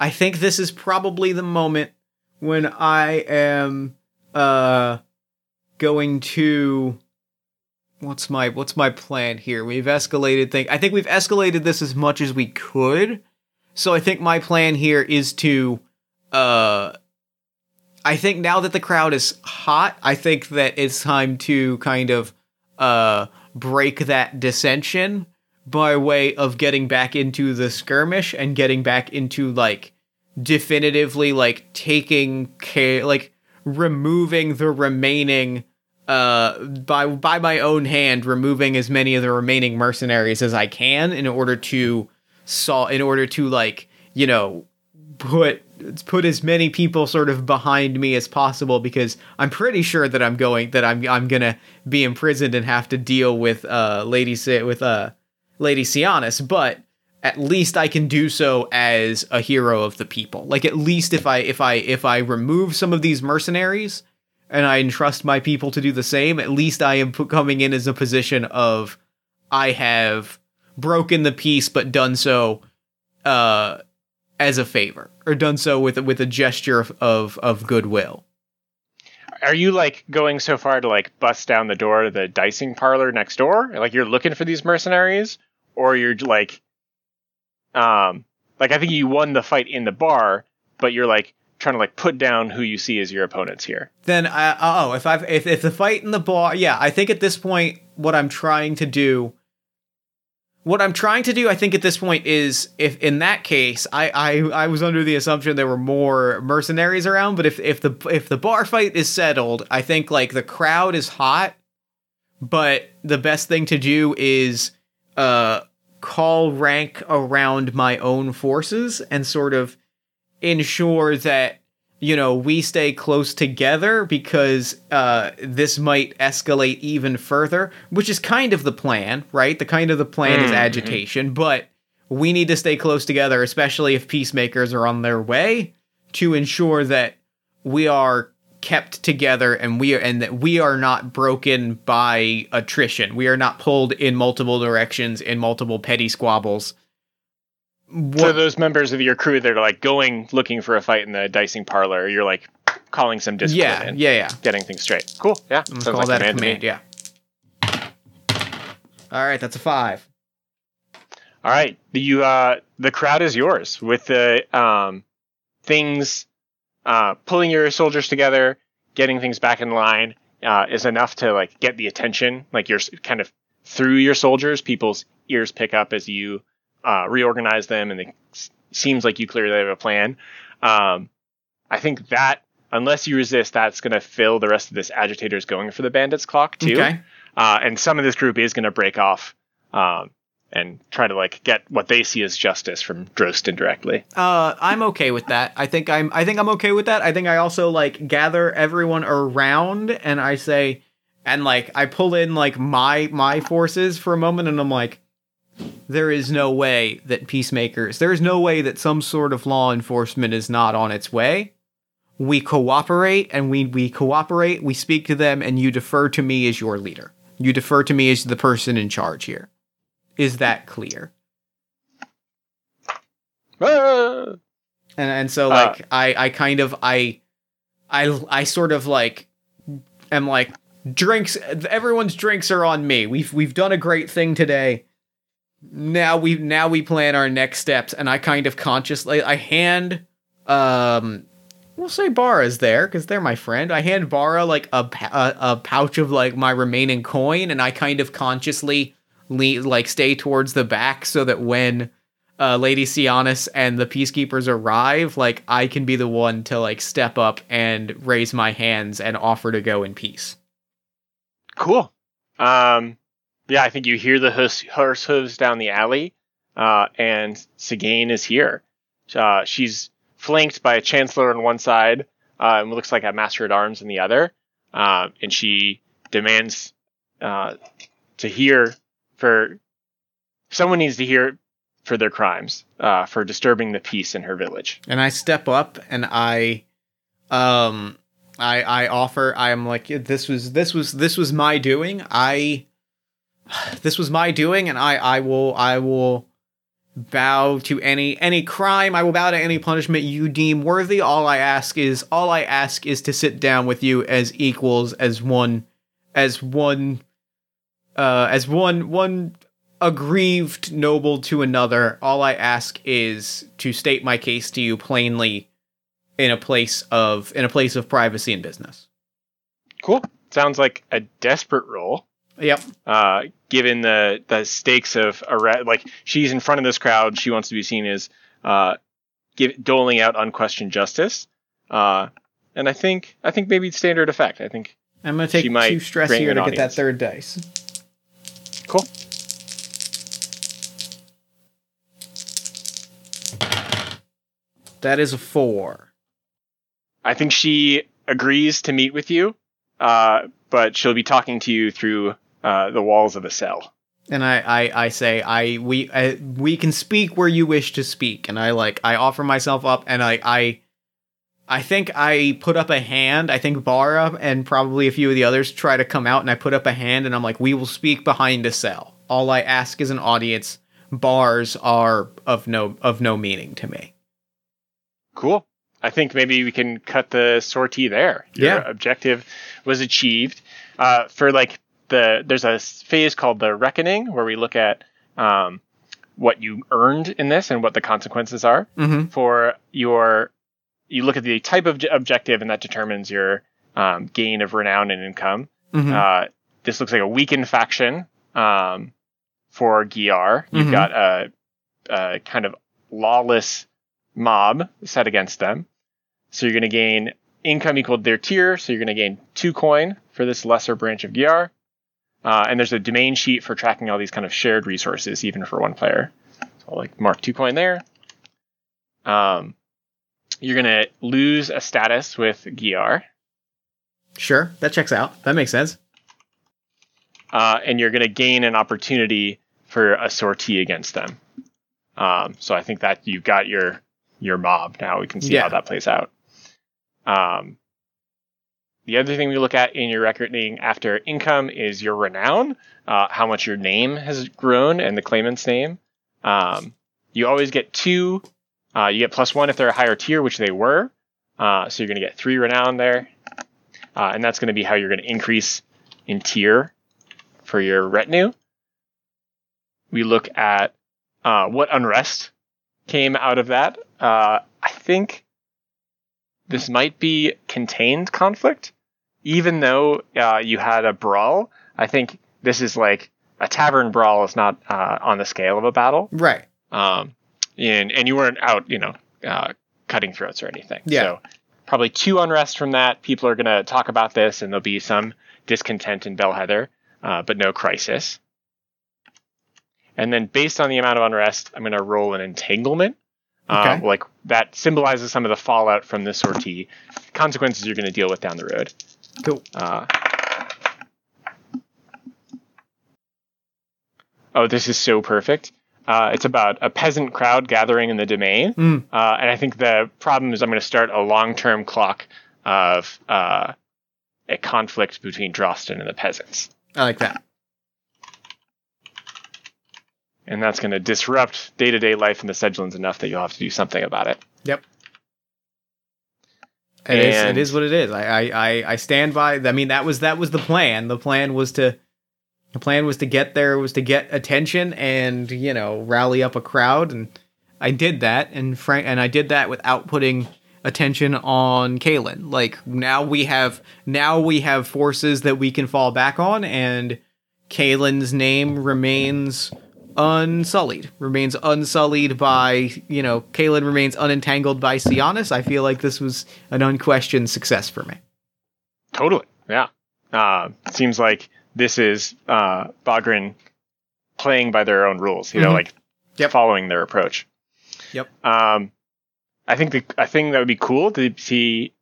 I think this is probably the moment when I am uh, going to. What's my what's my plan here? We've escalated things. I think we've escalated this as much as we could. So I think my plan here is to uh I think now that the crowd is hot, I think that it's time to kind of uh break that dissension by way of getting back into the skirmish and getting back into like definitively like taking care like removing the remaining Uh, by by my own hand, removing as many of the remaining mercenaries as I can in order to saw in order to like you know put put as many people sort of behind me as possible because I'm pretty sure that I'm going that I'm I'm gonna be imprisoned and have to deal with uh Lady si- with uh Lady Sianis, but at least I can do so as a hero of the people. Like at least if I if I if I remove some of these mercenaries. And I entrust my people to do the same. At least I am p- coming in as a position of I have broken the peace, but done so uh, as a favor, or done so with with a gesture of, of of goodwill. Are you like going so far to like bust down the door to the dicing parlor next door? Like you're looking for these mercenaries, or you're like, um, like I think you won the fight in the bar, but you're like. Trying to like put down who you see as your opponents here. Then I, oh, if I've if if the fight in the bar, yeah, I think at this point what I'm trying to do, what I'm trying to do, I think at this point is if in that case I I, I was under the assumption there were more mercenaries around, but if if the if the bar fight is settled, I think like the crowd is hot, but the best thing to do is uh call rank around my own forces and sort of. Ensure that, you know, we stay close together because uh, this might escalate even further, which is kind of the plan, right? The kind of the plan mm-hmm. is agitation, but we need to stay close together, especially if peacemakers are on their way, to ensure that we are kept together and we are, and that we are not broken by attrition. We are not pulled in multiple directions in multiple petty squabbles. What, so those members of your crew that are like going looking for a fight in the dicing parlor, you're like calling some discipline. Yeah, in, yeah, yeah. Getting things straight. Cool. Yeah. I'm gonna call like that command a command. Yeah. All right, that's a five. All right, you. Uh, the crowd is yours with the um, things uh, pulling your soldiers together, getting things back in line uh, is enough to like get the attention. Like you're kind of through your soldiers, people's ears pick up as you uh, reorganize them, and it seems like you clearly have a plan. Um, I think that unless you resist, that's going to fill the rest of this agitators going for the bandits clock too. Okay. Uh, and some of this group is going to break off um, and try to like get what they see as justice from Drosten directly. Uh, I'm okay with that. I think I'm. I think I'm okay with that. I think I also like gather everyone around, and I say, and like I pull in like my my forces for a moment, and I'm like, there is no way that peacemakers. There is no way that some sort of law enforcement is not on its way. We cooperate, and we we cooperate. We speak to them, and you defer to me as your leader. You defer to me as the person in charge here. Is that clear? Ah. And and so like ah. I, I kind of I I I sort of like am like drinks. Everyone's drinks are on me. We've we've done a great thing today. Now we now we plan our next steps, and I kind of consciously I hand um. We'll say Bara's there because they're my friend. I hand Bara like a, a a pouch of like my remaining coin, and I kind of consciously lean, like stay towards the back so that when uh, Lady Sianis and the peacekeepers arrive, like I can be the one to like step up and raise my hands and offer to go in peace. Cool. Um, yeah, I think you hear the horse, horse hooves down the alley, uh, and Segane is here. Uh, she's flanked by a chancellor on one side uh, and looks like a master at arms on the other. Uh, and she demands uh, to hear for someone needs to hear for their crimes, uh, for disturbing the peace in her village. And I step up and I, um, I, I offer, I'm like, this was, this was, this was my doing. I, this was my doing. And I, I will, I will, bow to any any crime. I will bow to any punishment you deem worthy. All I ask is all I ask is to sit down with you as equals, as one, as one, uh, as one one aggrieved noble to another. All I ask is to state my case to you plainly, in a place of in a place of privacy and business. Cool. Sounds like a desperate role. Yep. Uh, given the, the stakes of arrest, like she's in front of this crowd, she wants to be seen as uh, give, doling out unquestioned justice. Uh, and I think I think maybe standard effect. I think I'm gonna take two stress here to audience. Get that third dice. Cool. That is a four. I think she agrees to meet with you, uh, but she'll be talking to you through uh, the walls of a cell. And I, I, I say, I we I, we can speak where you wish to speak. And I like I offer myself up, and I I, I think I put up a hand. I think Bara and probably a few of the others try to come out, and I put up a hand, and I'm like, we will speak behind a cell. All I ask is an audience. Bars are of no of no meaning to me. Cool. I think maybe we can cut the sortie there. Your yeah. objective was achieved. Uh, for like the there's a phase called the reckoning where we look at um, what you earned in this and what the consequences are mm-hmm. for your. You look at the type of objective, and that determines your um, gain of renown and income. Mm-hmm. Uh, this looks like a weakened faction um, for Gyar. Mm-hmm. You've got a, a kind of lawless mob set against them, so you're going to gain income equal to their tier, so you're going to gain two coin for this lesser branch of Gyar. Uh, and there's a domain sheet for tracking all these kind of shared resources, even for one player. So I'll like mark two coin there. Um, you're going to lose a status with Gyar. Sure, that checks out. That makes sense. Uh, and you're going to gain an opportunity for a sortie against them. Um, so I think that you've got your your mob now. We can see yeah. how that plays out. Um, the other thing we look at in your reckoning after income is your renown, uh, how much your name has grown and the claimant's name. Um, you always get two. Uh, you get plus one if they're a higher tier, which they were. Uh, so you're going to get three renown there. Uh, and that's going to be how you're going to increase in tier for your retinue. We look at uh, what unrest came out of that. Uh, I think this might be contained conflict, even though uh, you had a brawl. I think this is like a tavern brawl is not uh, on the scale of a battle. Right. Um, and, and you weren't out, you know, uh, cutting throats or anything. Yeah. So probably two unrest from that. People are going to talk about this, and there'll be some discontent in Bellheather, uh, but no crisis. And then based on the amount of unrest, I'm going to roll an entanglement. Okay. Uh, like that symbolizes some of the fallout from this sortie, consequences you're going to deal with down the road. Cool. Uh, oh, this is so perfect. Uh, it's about a peasant crowd gathering in the domain. Mm. Uh, and I think the problem is I'm going to start a long-term clock of uh, a conflict between Drosten and the peasants. I like that. And that's going to disrupt day-to-day life in the Sedgelands enough that you'll have to do something about it. Yep. It is, it is what it is. I, I, I stand by. I mean, that was that was the plan. The plan was to, the plan was to get there, was to get attention, and you know, rally up a crowd. And I did that, and Frank, and I did that without putting attention on Kaelin. Like now we have, now we have forces that we can fall back on, and Kaelin's name remains unsullied remains unsullied by, you know, Kaelin remains unentangled by Sianis. I feel like this was an unquestioned success for me. Totally. Yeah. Uh, seems like this is uh, Bogren playing by their own rules, you mm-hmm. know, like yep. following their approach. Yep. Um, I think the a thing that would be cool to see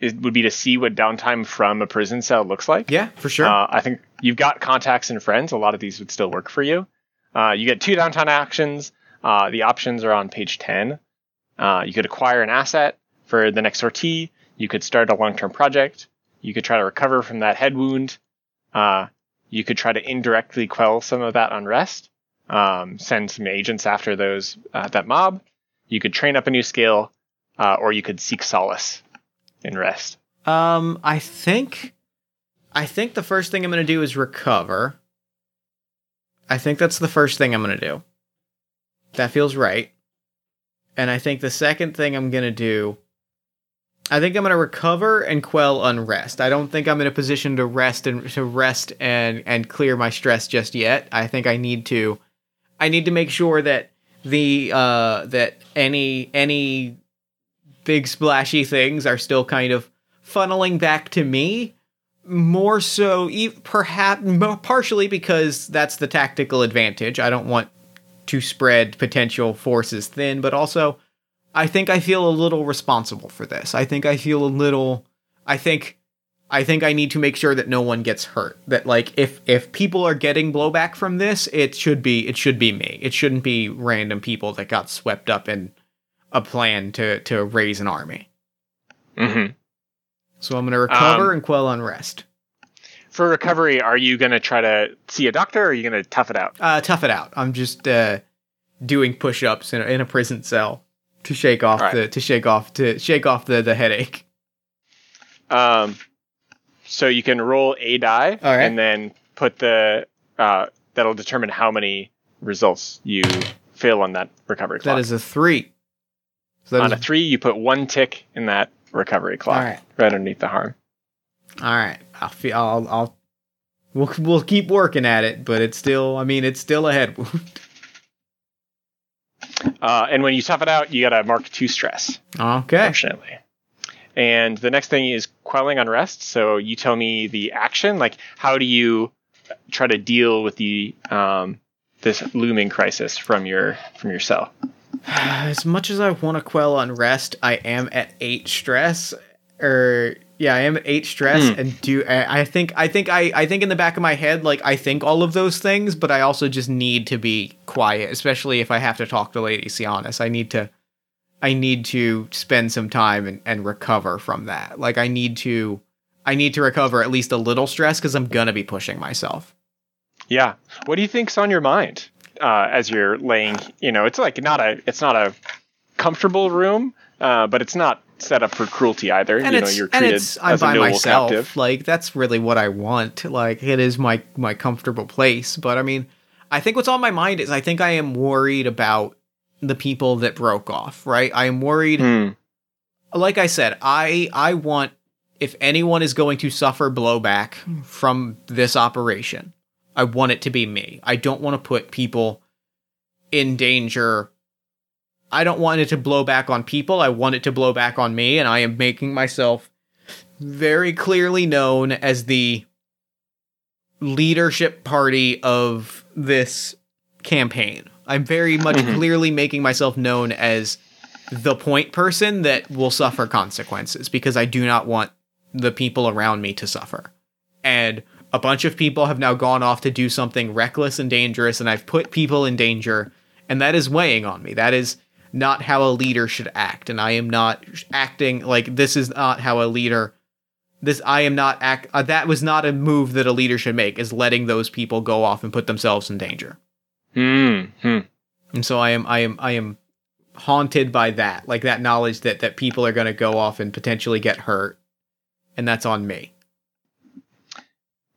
is, would be to see what downtime from a prison cell looks like. Yeah, for sure. Uh, I think you've got contacts and friends. A lot of these would still work for you. Uh, you get two downtown actions. Uh, the options are on page ten. Uh, you could acquire an asset for the next sortie. You could start a long-term project. You could try to recover from that head wound. Uh, you could try to indirectly quell some of that unrest. Um, send some agents after those uh, that mob. You could train up a new skill, uh, or you could seek solace in rest. Um, I think, I think the first thing I'm going to do is recover. I think that's the first thing I'm going to do. That feels right. And I think the second thing I'm going to do, I think I'm going to recover and quell unrest. I don't think I'm in a position to rest and to rest and, and clear my stress just yet. I think I need to, I need to make sure that the, uh, that any, any big splashy things are still kind of funneling back to me. More so, perhaps partially because that's the tactical advantage. I don't want to spread potential forces thin, but also I think I feel a little responsible for this. I think I feel a little, I think, I think I need to make sure that no one gets hurt. That like, if, if people are getting blowback from this, it should be, it should be me. It shouldn't be random people that got swept up in a plan to, to raise an army. Mm-hmm. So I'm going to recover um, and quell unrest. For recovery, are you going to try to see a doctor, or are you going to tough it out? Uh, tough it out. I'm just uh, doing push-ups in a, in a prison cell to shake off right. the to shake off to shake off the, the headache. Um, so you can roll a die, right. and then put the uh, that'll determine how many results you fail on that recovery clock. That is a three. So that on is a three, you put one tick in that recovery clock. All right. Right underneath the harm. All right. I'll feel I'll, I'll we'll we'll keep working at it, but it's still I mean it's still a head wound. Uh, and when you tough it out, you gotta mark two stress. Okay. Fortunately. And the next thing is quelling unrest. So you tell me the action, like how do you try to deal with the um this looming crisis from your from your cell? As much as I want to quell unrest, I am at eight stress, or yeah, I am at eight stress, mm. and do I, I think I think I I think in the back of my head, like, I think all of those things, but I also just need to be quiet, especially if I have to talk to Lady Sianis. I need to I need to spend some time and, and recover from that. Like, I need to I need to recover at least a little stress because I'm gonna be pushing myself. Yeah. What do you think's on your mind uh, as you're laying? You know, it's like not a it's not a comfortable room, uh, but it's not set up for cruelty either. And you know, you're treated and it's, I'm as by a noble myself. Captive. Like, that's really what I want. Like, it is my my comfortable place. But I mean, I think what's on my mind is I think I am worried about the people that broke off. Right? I am worried. Mm. Like I said, I I want if anyone is going to suffer blowback from this operation, I want it to be me. I don't want to put people in danger. I don't want it to blow back on people. I want it to blow back on me. And I am making myself very clearly known as the leadership party of this campaign. I'm very much clearly making myself known as the point person that will suffer consequences because I do not want the people around me to suffer. And a bunch of people have now gone off to do something reckless and dangerous, and I've put people in danger, and that is weighing on me. That is not how a leader should act, and I am not acting like this is not how a leader, this, I am not act, uh, that was not a move that a leader should make, is letting those people go off and put themselves in danger. Mm-hmm. And so I am, I am, I am haunted by that, like that knowledge that, that people are going to go off and potentially get hurt, and that's on me.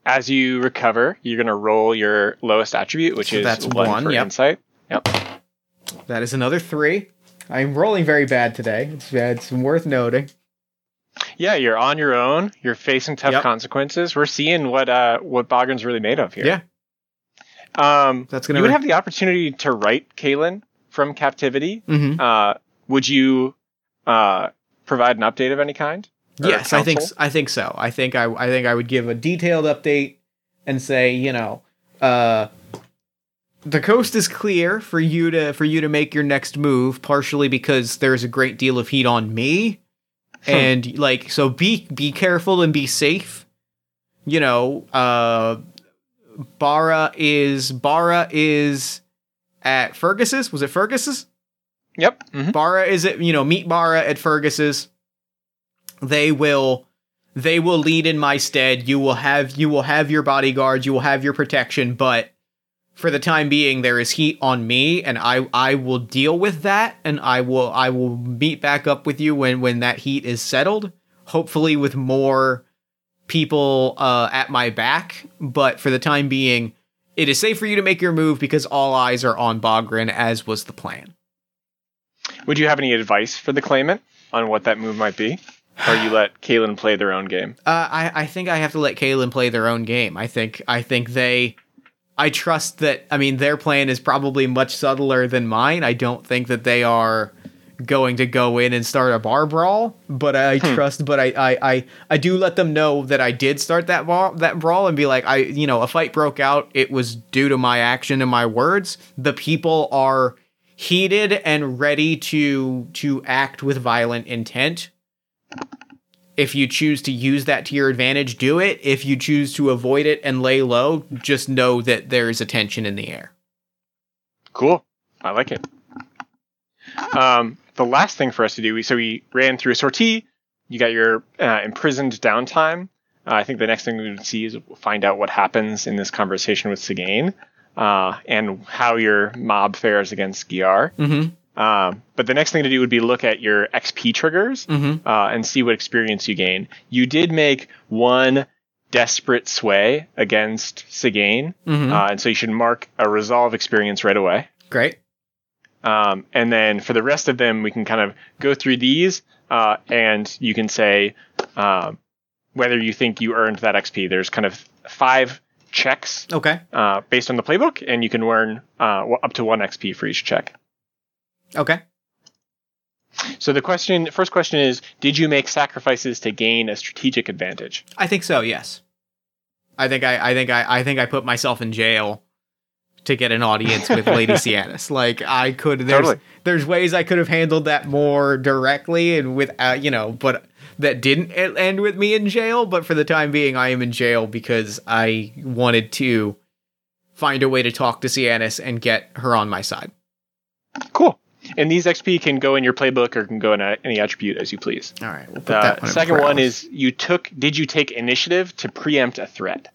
As you recover, you're going to roll your lowest attribute, which so is that's one, one for yep. insight. Yep. That is another three. I'm rolling very bad today. It's, it's worth noting. Yeah, you're on your own. You're facing tough yep. consequences. We're seeing what uh, what Bogren's really made of here. Yeah. Um, that's gonna. You re- would have the opportunity to write Kaelin from captivity. Mm-hmm. Uh, would you uh, provide an update of any kind? Yes, counsel? I think I think so. I think I I think I would give a detailed update and say, you know, uh, the coast is clear for you to for you to make your next move, partially because there's a great deal of heat on me, hmm. and like so be be careful and be safe. You know, uh, Bara is Bara is at Fergus's. Was it Fergus's? Yep. Mm-hmm. Bara is at you know meet Bara at Fergus's. They will, they will lead in my stead. You will have, you will have your bodyguards. You will have your protection. But for the time being, there is heat on me, and I, I will deal with that. And I will, I will meet back up with you when, when that heat is settled. Hopefully, with more people uh, at my back. But for the time being, it is safe for you to make your move because all eyes are on Bogren, as was the plan. Would you have any advice for the claimant on what that move might be? Or you let Kaelin play their own game? Uh, I, I think I have to let Kaelin play their own game. I think I think they... I trust that... I mean, their plan is probably much subtler than mine. I don't think that they are going to go in and start a bar brawl. But I hmm. trust... But I, I, I, I do let them know that I did start that, bar, that brawl and be like, I you know, a fight broke out. It was due to my action and my words. The people are heated and ready to to act with violent intent. If you choose to use that to your advantage, do it. If you choose to avoid it and lay low, just know that there is a tension in the air. Cool. I like it. Um, the last thing for us to do, we, so we ran through a sortie. You got your uh, imprisoned downtime. Uh, I think the next thing we would see is we'll find out what happens in this conversation with Clegane uh, and how your mob fares against Gyar. Mm-hmm. Um, but the next thing to do would be look at your X P triggers mm-hmm. uh, and see what experience you gain. You did make one desperate sway against Clegane, mm-hmm. uh, and so you should mark a resolve experience right away. Great. Um, and then for the rest of them, we can kind of go through these, uh, and you can say um, whether you think you earned that X P. There's kind of five checks okay. uh, based on the playbook, and you can earn uh, up to one X P for each check. Okay. So the question, first question is, did you make sacrifices to gain a strategic advantage? I think so. Yes. I think I, I think I, I think I put myself in jail to get an audience with Lady Sianis. Like, I could, there's, totally. there's ways I could have handled that more directly and without, you know, but that didn't end with me in jail. But for the time being, I am in jail because I wanted to find a way to talk to Sianis and get her on my side. Cool. And these X P can go in your playbook or can go in a, any attribute as you please. All right. We'll put the that one second one is you took, did you take initiative to preempt a threat?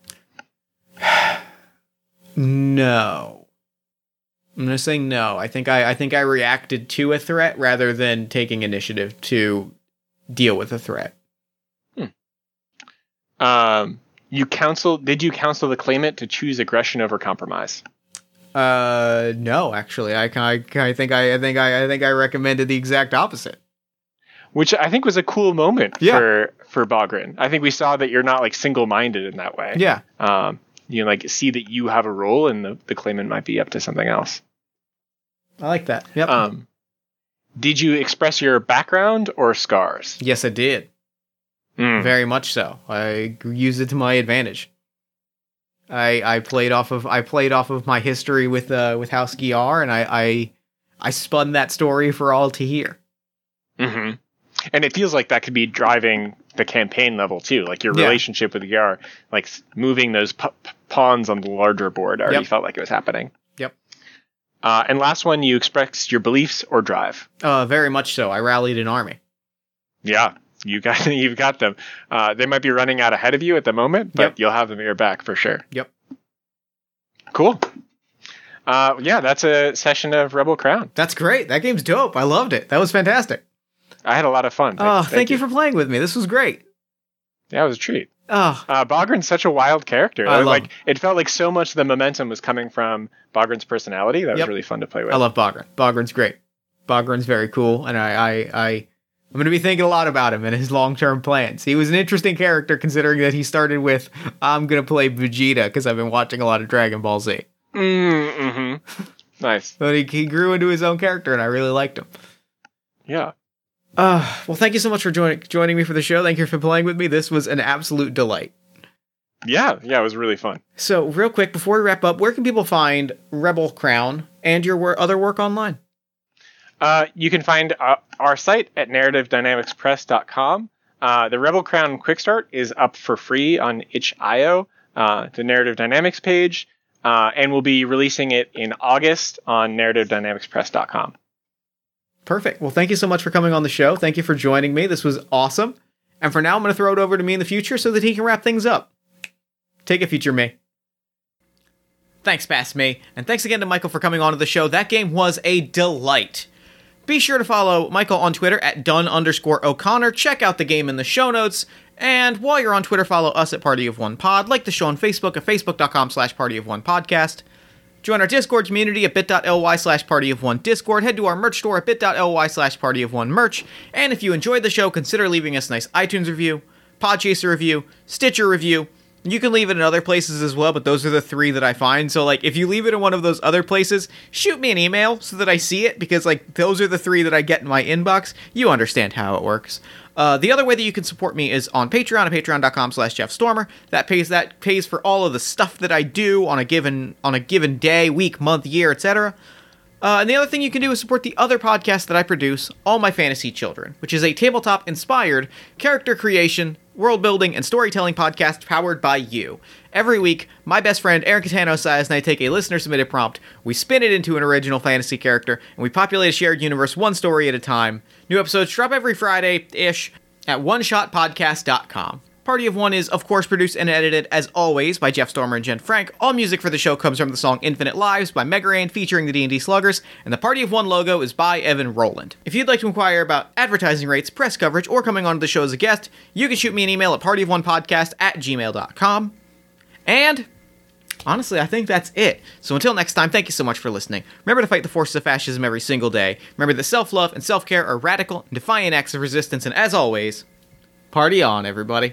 No, I'm going to say no. I think I, I think I reacted to a threat rather than taking initiative to deal with a threat. Hmm. Um, you counsel, did you counsel the claimant to choose aggression over compromise? Uh, no, actually, I, I, I think I, I think I, I think I recommended the exact opposite. Which I think was a cool moment yeah. for, for Bogren. I think we saw that you're not like single-minded in that way. Yeah. Um, you know, like see that you have a role and the, the claimant might be up to something else. I like that. Yep. Um, did you express your background or scars? Yes, I did. Mm. Very much so. I used it to my advantage. I I played off of I played off of my history with uh with House Gyar, and I, I I spun that story for all to hear. Mm-hmm. And it feels like that could be driving the campaign level too, like your yeah. relationship with Gyar, like moving those p- p- pawns on the larger board. I already yep. felt like it was happening. Yep. Uh, and last one, you express your beliefs or drive. Uh, very much so. I rallied an army. Yeah, you got you've got them. Uh, they might be running out ahead of you at the moment, but yep. you'll have them at your back for sure. Yep. Cool. Uh, yeah, that's a session of Rebel Crown. That's great. That game's dope. I loved it. That was fantastic. I had a lot of fun. Thank, oh, thank, thank you. you for playing with me. This was great. Yeah, it was a treat. Oh. Uh, Bogren's such a wild character. I I like him. It felt like so much of the momentum was coming from Bogren's personality. That yep. was really fun to play with. I love Bogren. Bogren's great. Bogren's very cool, and I, I, I, I'm going to be thinking a lot about him and his long-term plans. He was an interesting character considering that he started with, I'm going to play Vegeta because I've been watching a lot of Dragon Ball Z. Mm-hmm. Nice. But he, he grew into his own character, and I really liked him. Yeah. Uh, well, thank you so much for joining joining me for the show. Thank you for playing with me. This was an absolute delight. Yeah, yeah, it was really fun. So, real quick, before we wrap up, where can people find Rebel Crown and your wor- other work online? Uh, you can find uh, our site at narrative dynamics press dot com. Uh, the Rebel Crown Quick Start is up for free on itch dot io, uh, the Narrative Dynamics page, uh, and we'll be releasing it in August on narrative dynamics press dot com. Perfect. Well, thank you so much for coming on the show. Thank you for joining me. This was awesome. And for now, I'm going to throw it over to me in the future so that he can wrap things up. Take it, future me. Thanks, past me. And thanks again to Michael for coming on to the show. That game was a delight. Be sure to follow Michael on Twitter at Dunn underscore O'Connor. Check out the game in the show notes. And while you're on Twitter, follow us at Party of One Pod. Like the show on Facebook at facebook.com slash Party of One Podcast. Join our Discord community at bit.ly slash party of one Discord. Head to our merch store at bit.ly slash party of one merch. And if you enjoyed the show, consider leaving us a nice iTunes review, Podchaser review, Stitcher review. You can leave it in other places as well, but those are the three that I find. So, like, if you leave it in one of those other places, shoot me an email so that I see it, because, like, those are the three that I get in my inbox. You understand how it works. Uh, the other way that you can support me is on Patreon at patreon.com slash Jeff Stormer. That pays that pays for all of the stuff that I do on a given on a given day, week, month, year, et cetera. Uh, and the other thing you can do is support the other podcast that I produce, All My Fantasy Children, which is a tabletop-inspired character creation, world-building, and storytelling podcast powered by you. Every week, my best friend Eric Catano-Sias and I take a listener-submitted prompt, we spin it into an original fantasy character, and we populate a shared universe one story at a time. New episodes drop every Friday-ish at one shot podcast dot com. Party of One is, of course, produced and edited, as always, by Jeff Stormer and Jen Frank. All music for the show comes from the song Infinite Lives by Megaran, featuring the D and D Sluggers, and the Party of One logo is by Evan Rowland. If you'd like to inquire about advertising rates, press coverage, or coming onto the show as a guest, you can shoot me an email at partyofonepodcast at gmail.com. And, honestly, I think that's it. So until next time, thank you so much for listening. Remember to fight the forces of fascism every single day. Remember that self-love and self-care are radical and defiant acts of resistance, and as always... Party on, everybody.